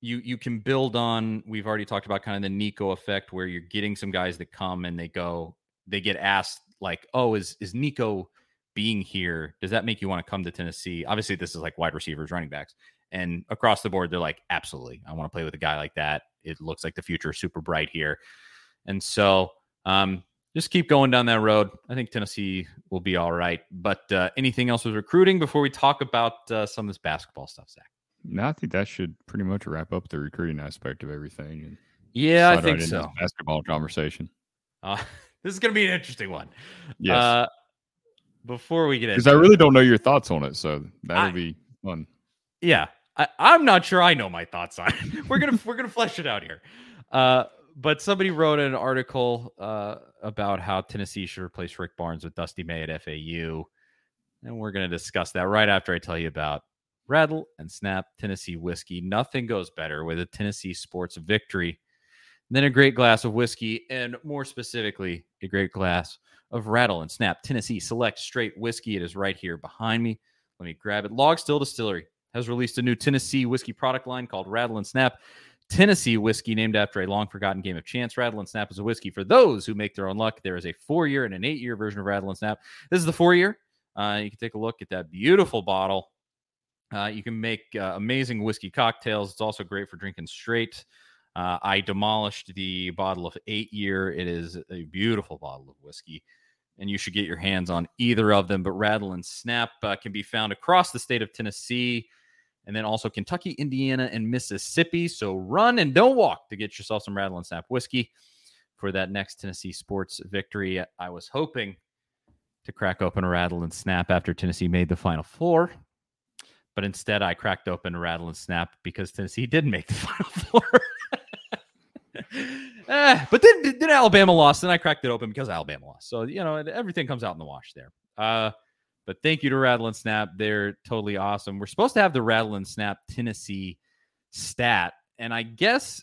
you can build on, we've already talked about kind of the Nico effect where you're getting some guys that come and they go, they get asked like, oh, is Nico being here, does that make you want to come to Tennessee? Obviously, this is like wide receivers, running backs, and across the board, they're like, absolutely, I want to play with a guy like that. It looks like the future is super bright here. And so just keep going down that road. I think Tennessee will be all right. But anything else with recruiting before we talk about some of this basketball stuff, Zach? No, I think that should pretty much wrap up the recruiting aspect of everything. And yeah, I think so. Basketball conversation. This is going to be an interesting one. Yes. Before we get in, because I really don't know your thoughts on it, so that'll be fun. Yeah, I'm not sure I know my thoughts on it. We're gonna flesh it out here. But somebody wrote an article about how Tennessee should replace Rick Barnes with Dusty May at FAU, and we're gonna discuss that right after I tell you about Rattle and Snap Tennessee Whiskey. Nothing goes better with a Tennessee sports victory than a great glass of whiskey, and more specifically, a great glass of Rattle and Snap Tennessee Select Straight Whiskey. It is right here behind me. Let me grab it. Log Still Distillery has released a new Tennessee whiskey product line called Rattle and Snap Tennessee Whiskey, named after a long-forgotten game of chance. Rattle and Snap is a whiskey for those who make their own luck. There is a 4-year and an 8-year version of Rattle and Snap. This is the 4-year. You can take a look at that beautiful bottle. You can make amazing whiskey cocktails. It's also great for drinking straight. I demolished the bottle of 8-year. It is a beautiful bottle of whiskey, and you should get your hands on either of them. But Rattle and Snap can be found across the state of Tennessee, and then also Kentucky, Indiana, and Mississippi. So run and don't walk to get yourself some Rattle and Snap whiskey for that next Tennessee sports victory. I was hoping to crack open a Rattle and Snap after Tennessee made the Final Four, but instead I cracked open a Rattle and Snap because Tennessee didn't make the Final Four. But then Alabama lost, and I cracked it open because Alabama lost. So, you know, everything comes out in the wash there. But thank you to Rattle and Snap. They're totally awesome. We're supposed to have the Rattle and Snap Tennessee stat, and I guess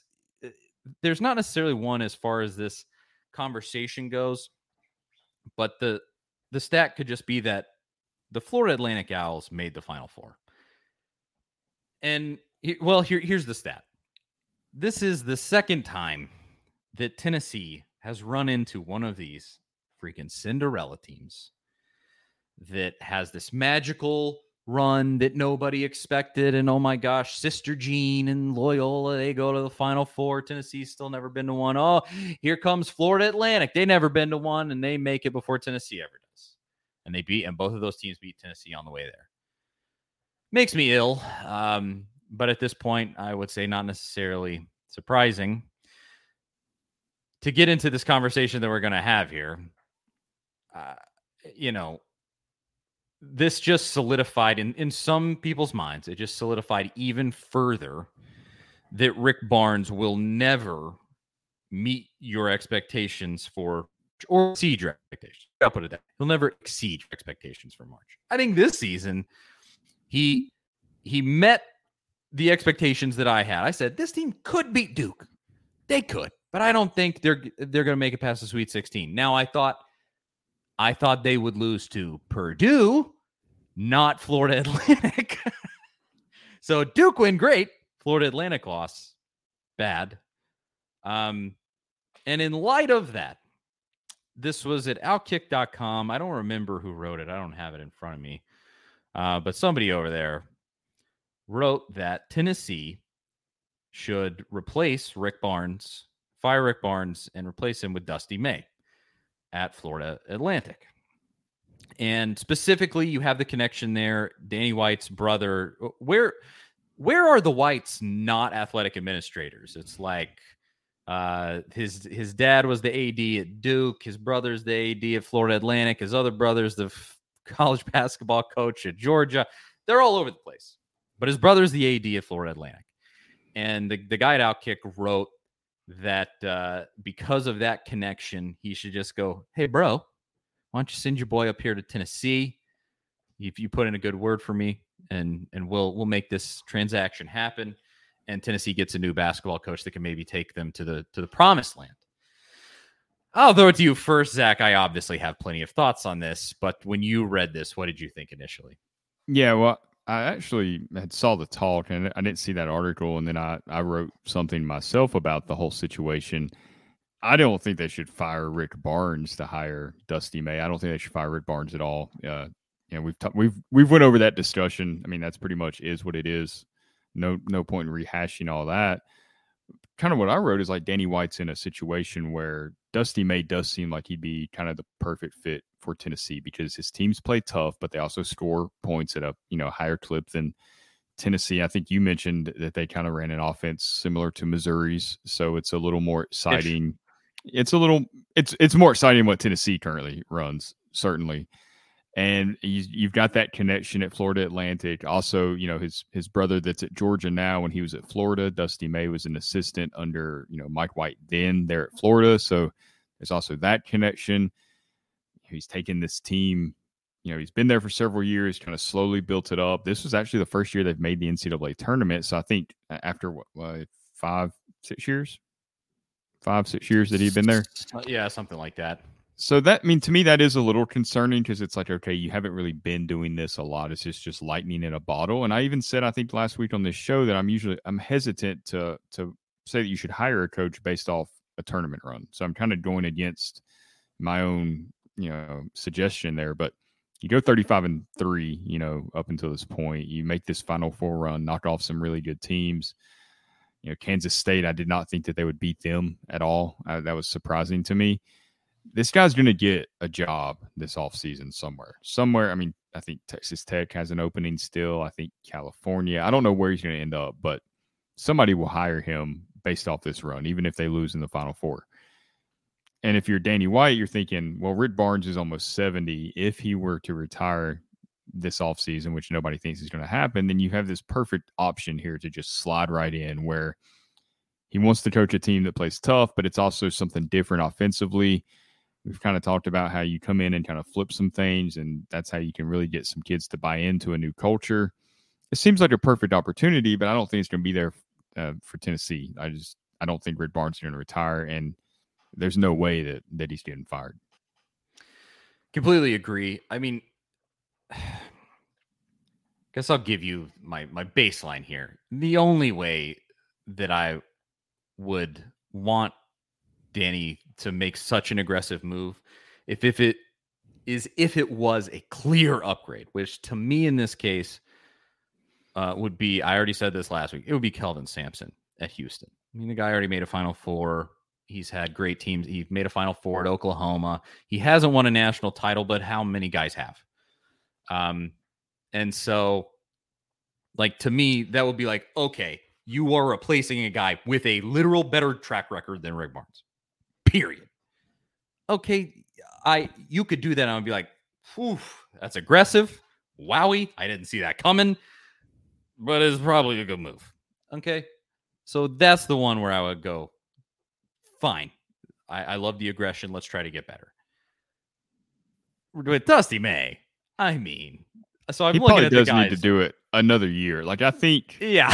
there's not necessarily one as far as this conversation goes, but the stat could just be that the Florida Atlantic Owls made the Final Four. And, well, here's the stat. This is the second time that Tennessee has run into one of these freaking Cinderella teams that has this magical run that nobody expected. And oh my gosh, Sister Jean and Loyola, they go to the Final Four. Tennessee's still never been to one. Oh, here comes Florida Atlantic. They never been to one, and they make it before Tennessee ever does. And both of those teams beat Tennessee on the way there. Makes me ill. But at this point, I would say not necessarily surprising. To get into this conversation that we're going to have here, you know, this just solidified in some people's minds. It just solidified even further that Rick Barnes will never meet your expectations or exceed your expectations. I'll put it that way. He'll never exceed your expectations for March. I think this season, he met the expectations that I had. I said, this team could beat Duke. They could, but I don't think they're going to make it past the Sweet 16. Now, I thought they would lose to Purdue, not Florida Atlantic. So Duke win, great. Florida Atlantic loss, bad. And in light of that, this was at outkick.com. I don't remember who wrote it. I don't have it in front of me. But somebody over there wrote that Tennessee should fire Rick Barnes, and replace him with Dusty May at Florida Atlantic. And specifically, you have the connection there, Danny White's brother. Where are the Whites not athletic administrators? It's like his dad was the AD at Duke, his brother's the AD at Florida Atlantic, his other brother's the college basketball coach at Georgia. They're all over the place. But his brother's the AD at Florida Atlantic. And the guy at Outkick wrote that because of that connection, he should just go, hey, bro, why don't you send your boy up here to Tennessee? If you put in a good word for me, and we'll make this transaction happen. And Tennessee gets a new basketball coach that can maybe take them to the promised land. I'll throw it to you first, Zach. I obviously have plenty of thoughts on this, but when you read this, what did you think initially? Yeah, well, I actually had saw the talk, and I didn't see that article, and then I wrote something myself about the whole situation. I don't think they should fire Rick Barnes to hire Dusty May. I don't think they should fire Rick Barnes at all. You know, we've went over that discussion. I mean, that's pretty much is what it is. No point in rehashing all that. Kind of what I wrote is like Danny White's in a situation where Dusty May does seem like he'd be kind of the perfect fit for Tennessee because his teams play tough, but they also score points at a higher clip than Tennessee. I think you mentioned that they kind of ran an offense similar to Missouri's, so it's a little more exciting. It's more exciting than what Tennessee currently runs, certainly. And you've got that connection at Florida Atlantic. Also, his brother that's at Georgia now, when he was at Florida, Dusty May was an assistant under, Mike White then there at Florida. So there's also that connection. He's taken this team, he's been there for several years, kind of slowly built it up. This was actually the first year they've made the NCAA tournament. So I think after what, 5-6 years? 5-6 years that he'd been there? Yeah, something like that. So that, to me, that is a little concerning because it's like, okay, you haven't really been doing this a lot. It's just lightning in a bottle. And I even said, I think last week on this show, that I'm hesitant to say that you should hire a coach based off a tournament run. So I'm kind of going against my own, suggestion there. But you go 35-3, up until this point, you make this Final Four run, knock off some really good teams. Kansas State, I did not think that they would beat them at all. That was surprising to me. This guy's going to get a job this offseason somewhere. I think Texas Tech has an opening still. I think California. I don't know where he's going to end up, but somebody will hire him based off this run, even if they lose in the Final Four. And if you're Danny White, you're thinking, well, Rick Barnes is almost 70. If he were to retire this offseason, which nobody thinks is going to happen, then you have this perfect option here to just slide right in where he wants to coach a team that plays tough, but it's also something different offensively. We've kind of talked about how you come in and kind of flip some things, and that's how you can really get some kids to buy into a new culture. It seems like a perfect opportunity, but I don't think it's going to be there for Tennessee. I don't think Rick Barnes is going to retire, and there's no way that he's getting fired. Completely agree. I guess I'll give you my baseline here. The only way that I would want Danny to make such an aggressive move if it was a clear upgrade, which to me in this case would be, I already said this last week, it would be Kelvin Sampson at Houston. The guy already made a Final Four. He's had great teams. He made a Final Four at Oklahoma. He hasn't won a national title, but how many guys have? And so, like, to me, that would be like, okay, you are replacing a guy with a literal better track record than Rick Barnes. Period. Okay, you could do that, and I would be like, "Phew, that's aggressive. Wowie, I didn't see that coming, but it's probably a good move." Okay, so that's the one where I would go, "Fine, I love the aggression. Let's try to get better." With Dusty May, so I'm looking at the guys. He probably does need to do it another year. Like, I think, yeah,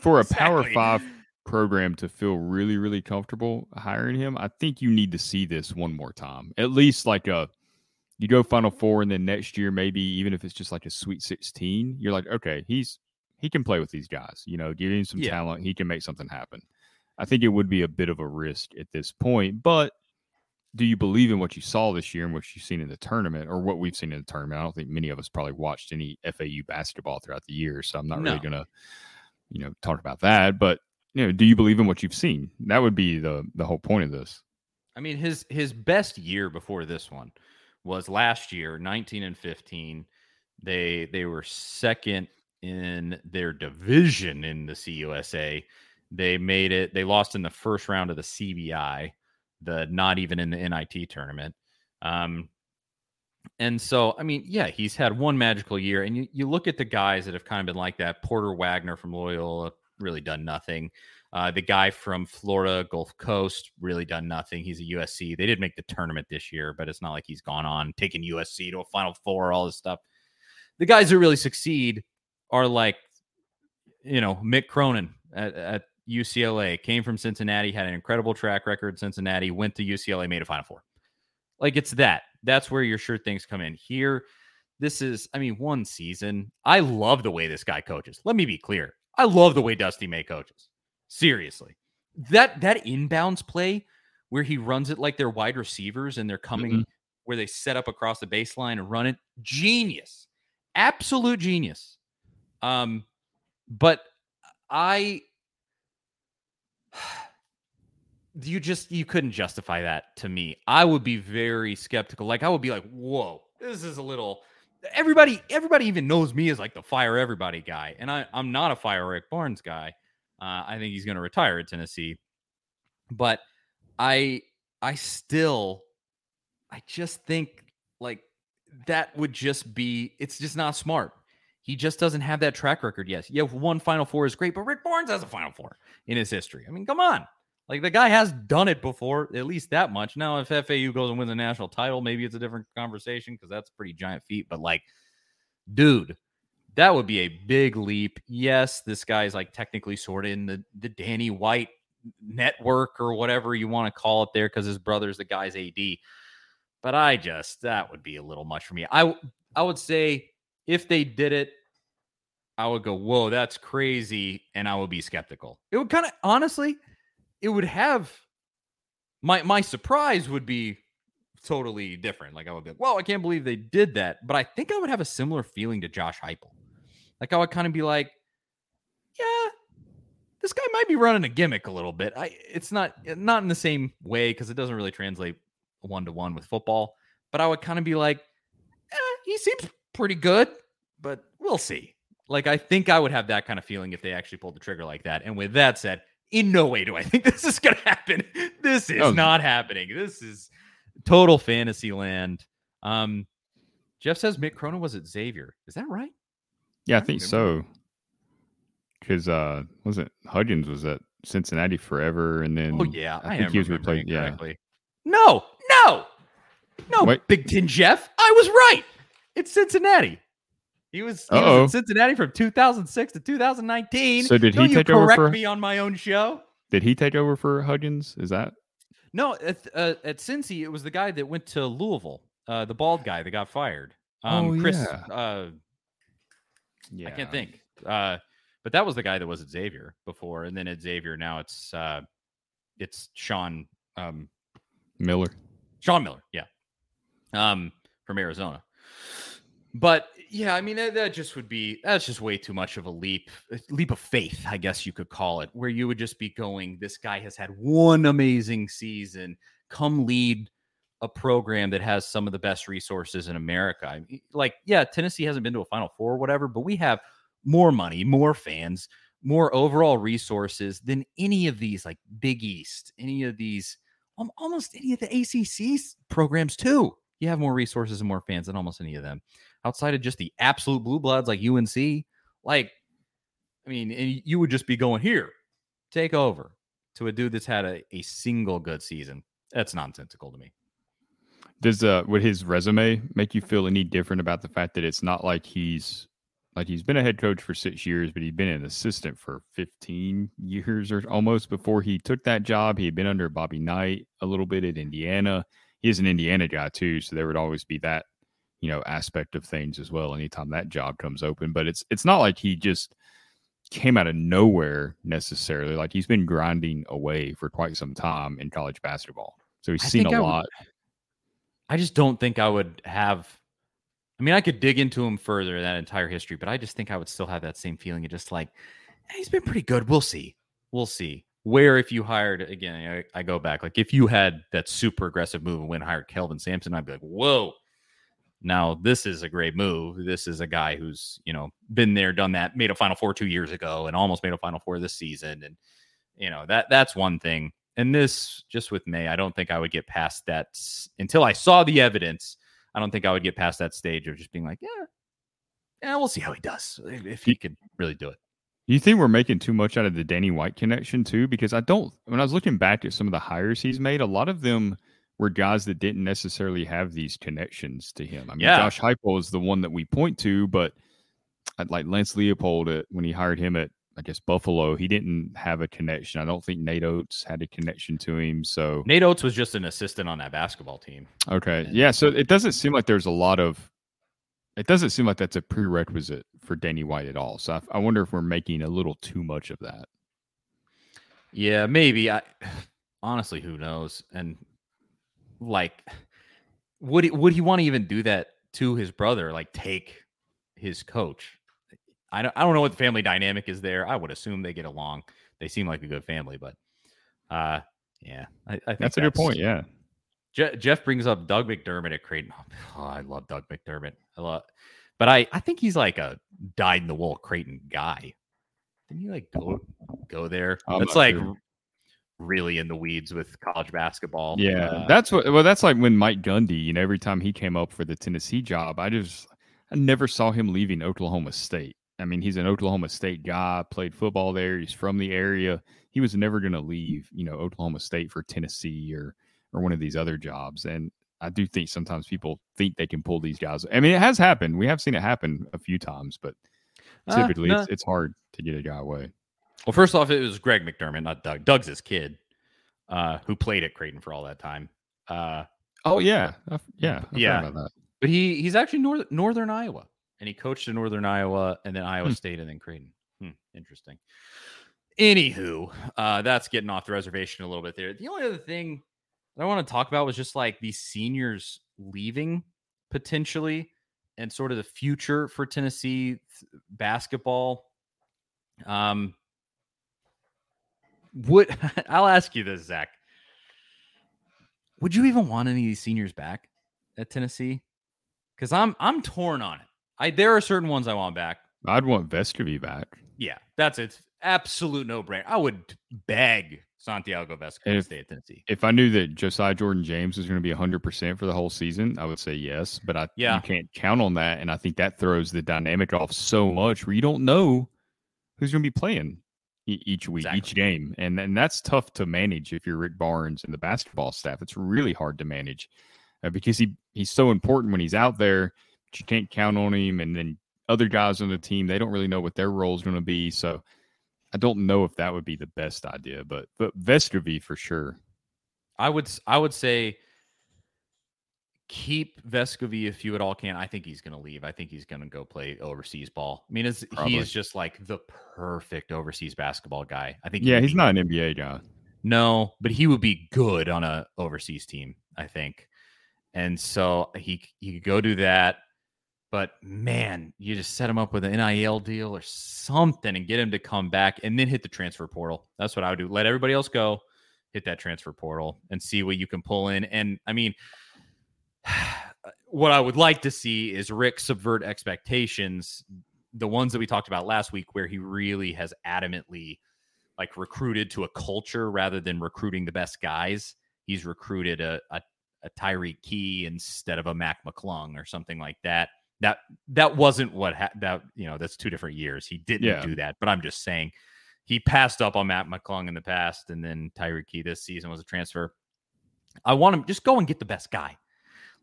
for a Power Five program to feel really, really comfortable hiring him, I think you need to see this one more time. At least like you go Final Four, and then next year, maybe even if it's just like a Sweet 16, you're like, okay, he can play with these guys. Give him some talent, he can make something happen. I think it would be a bit of a risk at this point, but do you believe in what you saw this year and what you've seen in the tournament, or what we've seen in the tournament? I don't think many of us probably watched any FAU basketball throughout the year, so I'm not really going to, talk about that, but do you believe in what you've seen? That would be the whole point of this. His best year before this one was last year, 19-15. They were second in their division in the CUSA. They made it. They lost in the first round of the CBI, not even in the NIT tournament. And so, he's had one magical year. And you look at the guys that have kind of been like that. Porter Wagner from Loyola, really done nothing. The guy from Florida, Gulf Coast, really done nothing. He's a USC. They did make the tournament this year, but it's not like he's gone on taking USC to a Final Four, all this stuff. The guys who really succeed are like, Mick Cronin at UCLA, came from Cincinnati, had an incredible track record. Cincinnati went to UCLA, made a Final Four. Like, it's that. That's where your sure things come in here. This is, one season. I love the way this guy coaches. Let me be clear. I love the way Dusty May coaches. Seriously. That inbounds play where he runs it like they're wide receivers and they're coming where they set up across the baseline and run it. Genius. Absolute genius. But I... You couldn't justify that to me. I would be very skeptical. Like, I would be like, whoa, this is a little... Everybody even knows me as like the fire everybody guy. And I'm not a fire Rick Barnes guy. I think he's going to retire at Tennessee. But I just think like that would just be, it's just not smart. He just doesn't have that track record. Yes. Yeah. One Final Four is great, but Rick Barnes has a Final Four in his history. I mean, come on. Like the guy has done it before, at least that much. Now, if FAU goes and wins a national title, maybe it's a different conversation because that's a pretty giant feat. But like, dude, that would be a big leap. Yes, this guy's like technically sort of in the Danny White network or whatever you want to call it there because his brother's the guy's AD. But that would be a little much for me. I would say if they did it, I would go, whoa, that's crazy. And I would be skeptical. It would kind of, honestly, it would have, my surprise would be totally different. Like I would be like, wow, I can't believe they did that. But I think I would have a similar feeling to Josh Heupel. Like I would kind of be like, yeah, this guy might be running a gimmick a little bit. It's not in the same way because it doesn't really translate one-to-one with football, but I would kind of be like, he seems pretty good, but we'll see. Like, I think I would have that kind of feeling if they actually pulled the trigger like that. And with that said, in no way do I think this is going to happen. This is not happening. This is total fantasy land. Jeff says Mick Cronin was at Xavier. Is that right? Yeah, I think so. Because wasn't Hudgens was at Cincinnati forever, and then I think he was replaced. Yeah. No, wait. Big Ten Jeff, I was right. It's Cincinnati. He was in Cincinnati from 2006 to 2019. So did he take over? Correct me on my own show. Did he take over for Hudgens? Is that? No, at Cincy, it was the guy that went to Louisville, the bald guy that got fired. Chris. I can't think. But that was the guy that was at Xavier before, and then at Xavier now it's Sean Miller. Sean Miller, yeah, from Arizona. But yeah, I mean that just would be that's just way too much of a leap of faith, I guess you could call it, where you would just be going, this guy has had one amazing season. Come lead a program that has some of the best resources in America. I mean, like, yeah, Tennessee hasn't been to a Final Four or whatever, but we have more money, more fans, more overall resources than any of these, like Big East, any of these, almost any of the ACC programs too. You have more resources and more fans than almost any of them outside of just the absolute blue bloods like UNC. Like, I mean, and you would just be going here, take over to a dude that's had a single good season. That's nonsensical to me. Does would his resume make you feel any different about the fact that it's not like he's been a head coach for 6 years, but he'd been an assistant for 15 years or almost before he took that job? He had been under Bobby Knight a little bit at Indiana. He is an Indiana guy too, so there would always be that, aspect of things as well anytime that job comes open. But it's not like he just came out of nowhere necessarily. Like he's been grinding away for quite some time in college basketball. So he's seen a lot. I just don't think I would have... I mean, I could dig into him further, that entire history, but I just think I would still have that same feeling of just like, hey, he's been pretty good. We'll see. Where if you hired, again, I go back, like if you had that super aggressive move and went and hired Kelvin Sampson, I'd be like, whoa, now this is a great move. This is a guy who's, been there, done that, made a Final Four 2 years ago and almost made a Final Four this season. And, that's one thing. And this, just with May, I don't think I would get past that until I saw the evidence. I don't think I would get past that stage of just being like, yeah, we'll see how he does, if he could really do it. You think we're making too much out of the Danny White connection too? Because when I was looking back at some of the hires he's made, a lot of them were guys that didn't necessarily have these connections to him. I mean, Josh Heupel is the one that we point to, but I'd like Lance Leopold, when he hired him at, I guess, Buffalo, he didn't have a connection. I don't think Nate Oates had a connection to him. So Nate Oates was just an assistant on that basketball team. Okay. Yeah. So it doesn't seem like it doesn't seem like that's a prerequisite for Danny White at all. So I wonder if we're making a little too much of that. Yeah, maybe. I honestly, who knows? And like, would he want to even do that to his brother? Like, take his coach? I don't know what the family dynamic is there. I would assume they get along. They seem like a good family, but yeah, I think that's a good point. Yeah. Jeff brings up Doug McDermott at Creighton. Oh, I love Doug McDermott. But I think he's like a dyed-in-the-wool Creighton guy. Didn't he like go there? That's like sure. Really in the weeds with college basketball. Yeah, that's like when Mike Gundy, you know, every time he came up for the Tennessee job, I never saw him leaving Oklahoma State. I mean, he's an Oklahoma State guy, played football there. He's from the area. He was never going to leave, you know, Oklahoma State for Tennessee or one of these other jobs. And I do think sometimes people think they can pull these guys. I mean, it has happened. We have seen it happen a few times, but typically it's hard to get a guy away. Well, first off, it was Greg McDermott, not Doug. Doug's his kid who played at Creighton for all that time. I about that. But he's actually Northern Iowa. And he coached in Northern Iowa and then Iowa State and then Creighton. Interesting. Anywho, that's getting off the reservation a little bit there. The only other thing that I want to talk about was just like these seniors leaving potentially and sort of the future for Tennessee basketball. I'll ask you this, Zach. Would you even want any of these seniors back at Tennessee? Because I'm torn on it. There are certain ones I want back. I'd want Vescovi back. Yeah, that's its absolute no-brainer. I would beg Santiago Vescovi to stay at Tennessee. If I knew that Josiah Jordan-James was going to be 100% for the whole season, I would say yes. But you can't count on that, and I think that throws the dynamic off so much where you don't know who's going to be playing each week, each game. And that's tough to manage if you're Rick Barnes and the basketball staff. It's really hard to manage because he's so important when he's out there. You can't count on him, and then other guys on the team, they don't really know what their role is going to be. So I don't know if that would be the best idea, but Vescovi for sure. I would say keep Vescovi if you at all can. I think he's going to leave. I think he's going to go play overseas ball. I mean, he is just like the perfect overseas basketball guy. I think. Yeah, he's not an NBA guy. No, but he would be good on a overseas team, I think, and so he could go do that. But, man, you just set him up with an NIL deal or something and get him to come back and then hit the transfer portal. That's what I would do. Let everybody else go, hit that transfer portal, and see what you can pull in. And, I mean, what I would like to see is Rick subvert expectations, the ones that we talked about last week where he really has adamantly, like, recruited to a culture rather than recruiting the best guys. He's recruited a Tyreek Key instead of a Mac McClung or something like that. That wasn't what that's 2 different years. He didn't do that, but I'm just saying he passed up on Matt McClung in the past, and then Tyreek Key this season was a transfer. I want him just go and get the best guy.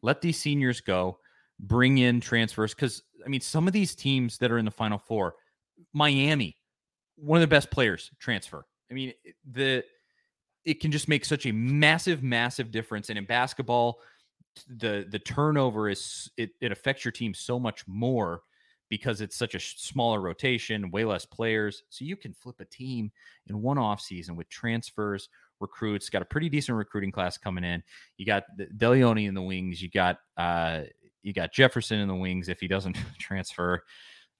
Let these seniors go, bring in transfers, because I mean some of these teams that are in the Final Four, Miami, one of the best players transfer. I mean it can just make such a massive, massive difference, and in basketball. The turnover is it affects your team so much more because it's such a smaller rotation, way less players. So you can flip a team in one offseason with transfers, recruits. Got a pretty decent recruiting class coming in. You got DeLeone in the wings. You got Jefferson in the wings if he doesn't transfer.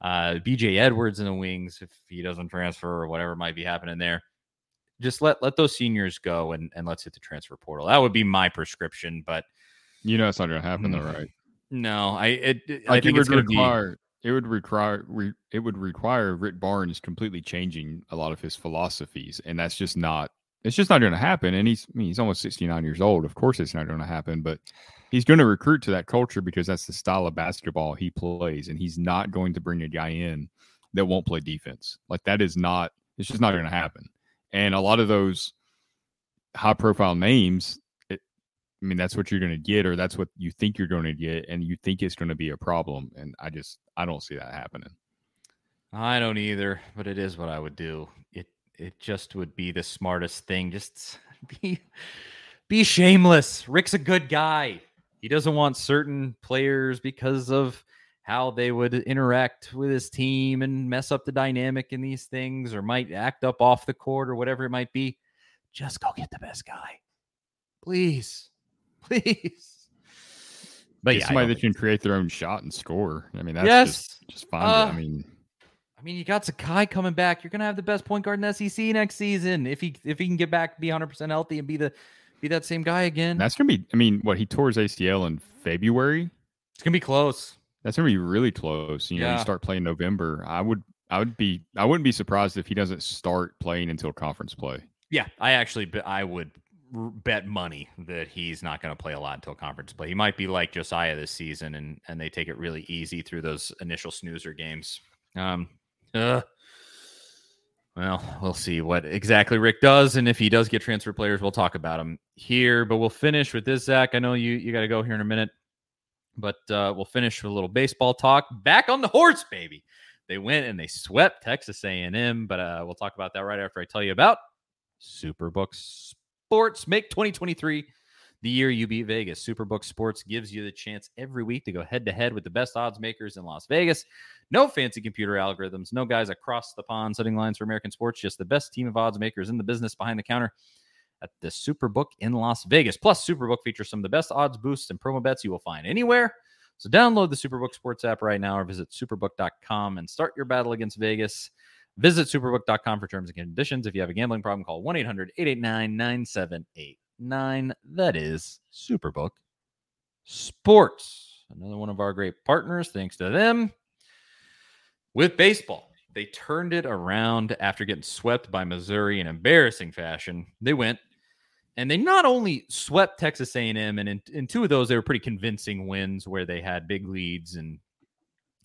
BJ Edwards in the wings if he doesn't transfer or whatever might be happening there. Just let those seniors go and let's hit the transfer portal. That would be my prescription, but. You know it's not going to happen, though, right? No, it would require Rick Barnes completely changing a lot of his philosophies, and that's just not. It's just not going to happen. And he's almost 69 years old. Of course, it's not going to happen. But he's going to recruit to that culture because that's the style of basketball he plays, and he's not going to bring a guy in that won't play defense. Like that is not. It's just not going to happen. And a lot of those high-profile names. I mean, that's what you're going to get, or that's what you think you're going to get, and you think it's going to be a problem. And I don't see that happening. I don't either, but it is what I would do. It just would be the smartest thing. Just be shameless. Rick's a good guy. He doesn't want certain players because of how they would interact with his team and mess up the dynamic in these things, or might act up off the court or whatever it might be. just go get the best guy. Please. But yeah, somebody that can create their own shot and score. I mean, that's just fine. I mean, you got Sakai coming back. You're going to have the best point guard in the SEC next season. If he can get back, be 100% healthy and be that same guy again. That's going to be, he tore his ACL in February. It's going to be close. That's going to be really close. You start playing November. I wouldn't be surprised if he doesn't start playing until conference play. Yeah, I would bet money that he's not going to play a lot until conference play. He might be like Josiah this season, and they take it really easy through those initial snoozer games. Well, we'll see what exactly Rick does, and if he does get transfer players, we'll talk about him here. But we'll finish with this, Zach. I know you got to go here in a minute, but we'll finish with a little baseball talk. Back on the horse, baby. They went and they swept Texas A&M, but we'll talk about that right after I tell you about Superbook Sports. Make 2023 the year you beat Vegas. Superbook Sports gives you the chance every week to go head-to-head with the best odds makers in Las Vegas. No fancy computer algorithms, no guys across the pond setting lines for American sports, just the best team of odds makers in the business behind the counter at the Superbook in Las Vegas. Plus, Superbook features some of the best odds boosts and promo bets you will find anywhere. So download the Superbook Sports app right now or visit superbook.com and start your battle against Vegas. Visit superbook.com for terms and conditions. If you have a gambling problem, call 1-800-889-9789. That is Superbook Sports. Another one of our great partners. Thanks to them. With baseball, they turned it around after getting swept by Missouri in embarrassing fashion. They went and they not only swept Texas A&M, and in two of those, they were pretty convincing wins where they had big leads and,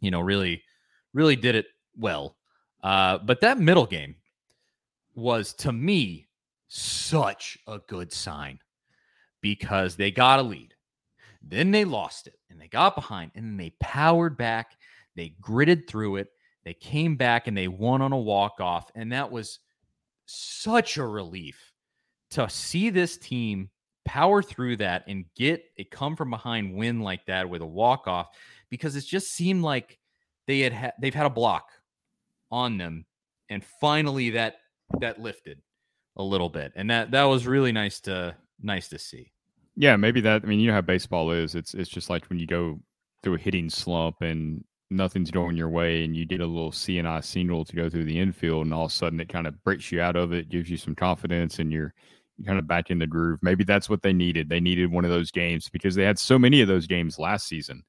really, really did it well. But that middle game was, to me, such a good sign because they got a lead. Then they lost it, and they got behind, and then they powered back. They gritted through it. They came back, and they won on a walk-off, and that was such a relief to see this team power through that and get a come-from-behind win like that with a walk-off, because it just seemed like they've had a block on them, and finally that lifted a little bit, and that was really nice to see. Yeah, maybe that. I mean, how baseball is. It's just like when you go through a hitting slump and nothing's going your way, and you did a little C&I single to go through the infield, and all of a sudden it kind of breaks you out of it, gives you some confidence, and you're kind of back in the groove. Maybe that's what they needed. They needed one of those games because they had so many of those games last season.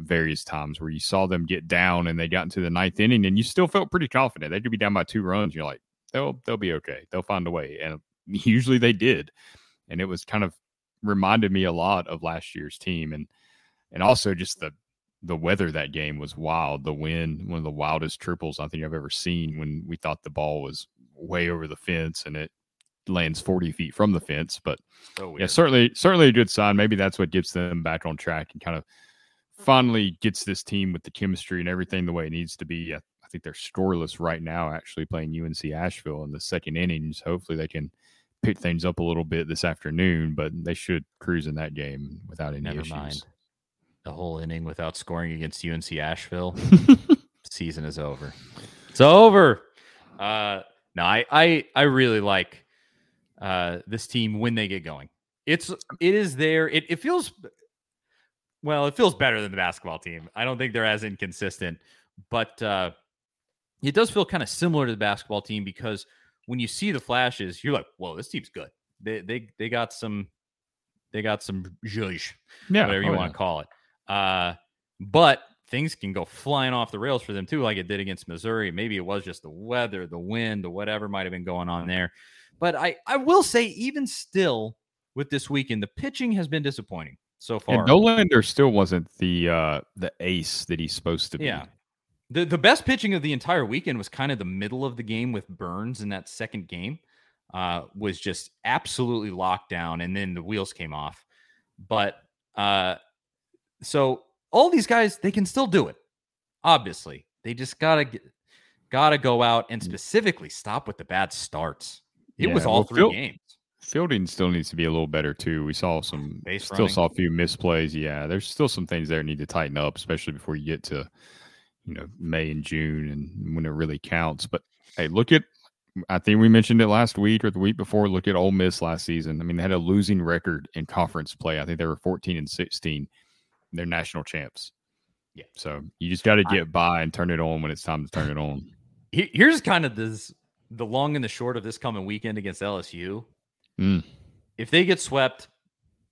Various times where you saw them get down and they got into the ninth inning and you still felt pretty confident. They could be down by 2 runs. You're like, they'll be okay. They'll find a way. And usually they did. And it was kind of reminded me a lot of last year's team. And also just the weather that game was wild. The wind, one of the wildest triples I think I've ever seen, when we thought the ball was way over the fence and it lands 40 feet from the fence. But so certainly a good sign. Maybe that's what gets them back on track and kind of finally gets this team with the chemistry and everything the way it needs to be. I think they're scoreless right now, actually playing UNC Asheville in the second innings. Hopefully they can pick things up a little bit this afternoon, but they should cruise in that game without any issues. Never mind. The whole inning without scoring against UNC Asheville. Season is over. It's over. No, I really like this team when they get going. It is there. It feels... Well, it feels better than the basketball team. I don't think they're as inconsistent, but it does feel kind of similar to the basketball team because when you see the flashes, you're like, "Whoa, this team's good." They got some zhuzh, whatever you want to call it. But things can go flying off the rails for them too, like it did against Missouri. Maybe it was just the weather, the wind, or whatever might have been going on there. But I will say, even still with this weekend, the pitching has been disappointing so far. And Nolander still wasn't the ace that he's supposed to be. Yeah. The best pitching of the entire weekend was kind of the middle of the game with Burns in that second game. Was just absolutely locked down, and then the wheels came off. But so all these guys, they can still do it. Obviously. They just gotta go out and specifically stop with the bad starts. It was all three games. Fielding still needs to be a little better too. We saw some saw a few misplays. Yeah, there's still some things there that need to tighten up, especially before you get to May and June and when it really counts. But hey, look at I think we mentioned it last week or the week before. Look at Ole Miss last season. I mean, they had a losing record in conference play. I think they were 14-16. They're national champs. Yeah. So you just got to get by and turn it on when it's time to turn it on. Here's kind of the long and the short of this coming weekend against LSU. If they get swept,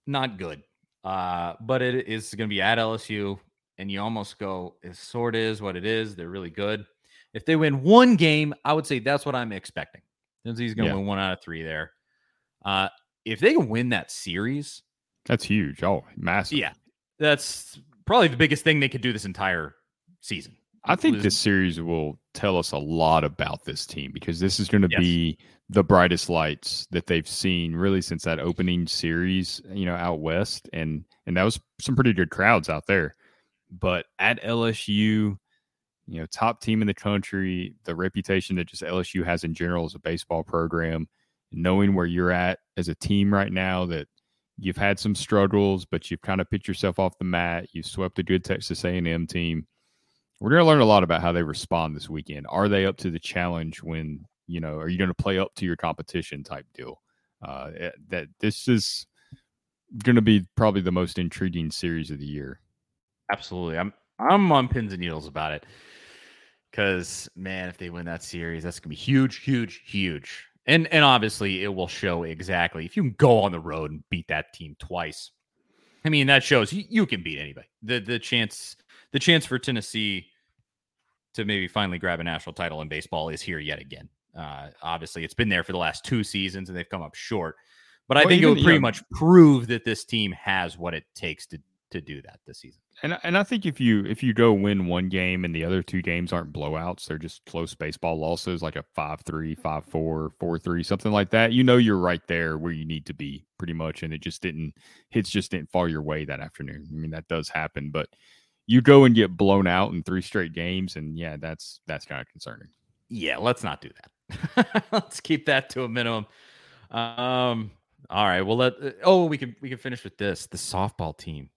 not good. But it is going to be at LSU, and you almost go, it sort of is what it is. They're really good. If they win one game, I would say that's what I'm expecting. He's going to win 1 out of 3 there. If they can win that series, that's huge. Oh, massive. Yeah, that's probably the biggest thing they could do this entire season. I think this series will tell us a lot about this team, because this is going to be the brightest lights that they've seen really since that opening series, you know, out west, and that was some pretty good crowds out there. But at LSU, you know, top team in the country, the reputation that just LSU has in general as a baseball program, knowing where you're at as a team right now, that you've had some struggles, but you've kind of picked yourself off the mat. You've swept a good Texas A&M team. We're going to learn a lot about how they respond this weekend. Are they up to the challenge when, you know, are you going to play up to your competition type deal? That this is going to be probably the most intriguing series of the year. Absolutely. I'm on pins and needles about it, because, man, if they win that series, that's going to be huge, huge, huge. And obviously it will show exactly if you can go on the road and beat that team twice. I mean, that shows you can beat anybody. The chance for Tennessee to maybe finally grab a national title in baseball is here yet again. Obviously it's been there for the last 2 seasons and they've come up short, but I think it would pretty much prove that this team has what it takes to do that this season. And I think if you go win one game and the other 2 games aren't blowouts, they're just close baseball losses, like a 5-3, 5-4, 4-3, something like that, you know you're right there where you need to be pretty much, and hits just didn't fall your way that afternoon. I mean, that does happen, but you go and get blown out in 3 straight games, and yeah, that's kind of concerning. Yeah, let's not do that. Let's keep that to a minimum. All right, well, we can finish with this. The softball team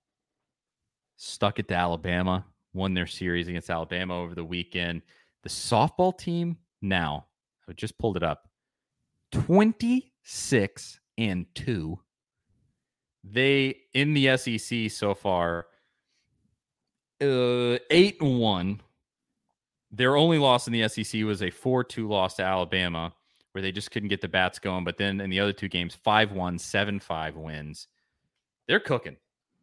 stuck it to Alabama, won their series against Alabama over the weekend. The softball team now, I just pulled it up, 26-2. They, in the SEC so far, 8-1. Their only loss in the SEC was a 4-2 loss to Alabama, where they just couldn't get the bats going. But then in the other 2 games, 5-1, 7-5 wins. They're cooking.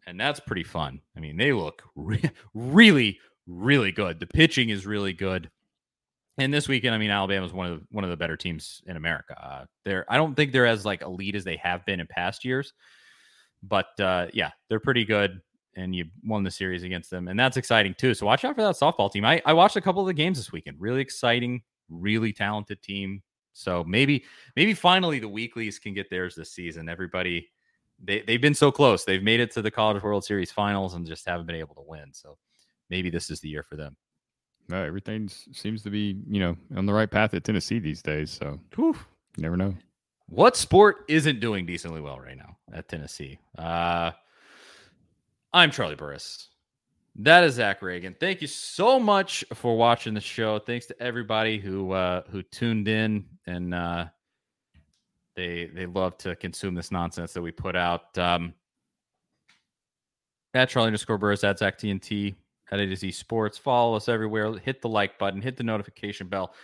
And that's pretty fun. I mean, they look really, really good. The pitching is really good. And this weekend, I mean, Alabama is one of the better teams in America. I don't think they're as like elite as they have been in past years, but yeah, they're pretty good. And you won the series against them, and that's exciting too. So watch out for that softball team. I watched a couple of the games this weekend. Really exciting, really talented team. So maybe finally the weeklies can get theirs this season. Everybody. They've been so close. They've made it to the College World Series finals and just haven't been able to win. So maybe this is the year for them. No, everything seems to be, you know, on the right path at Tennessee these days. So you never know. What sport isn't doing decently well right now at Tennessee? I'm Charlie Burris. That is Zach Reagan. Thank you so much for watching the show. Thanks to everybody who tuned in and, They love to consume this nonsense that we put out. At Charlie_Burris, at Zach TNT, at A to Z Sports. Follow us everywhere. Hit the like button. Hit the notification bell.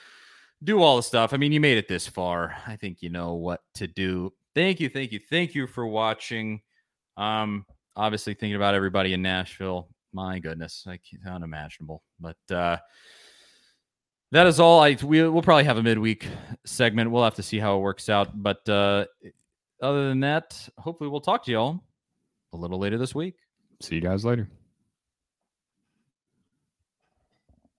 Do all the stuff. I mean, you made it this far. I think you know what to do. Thank you for watching. Obviously, thinking about everybody in Nashville. My goodness, like unimaginable. But that is all. We'll probably have a midweek segment. We'll have to see how it works out. But other than that, hopefully we'll talk to y'all a little later this week. See you guys later.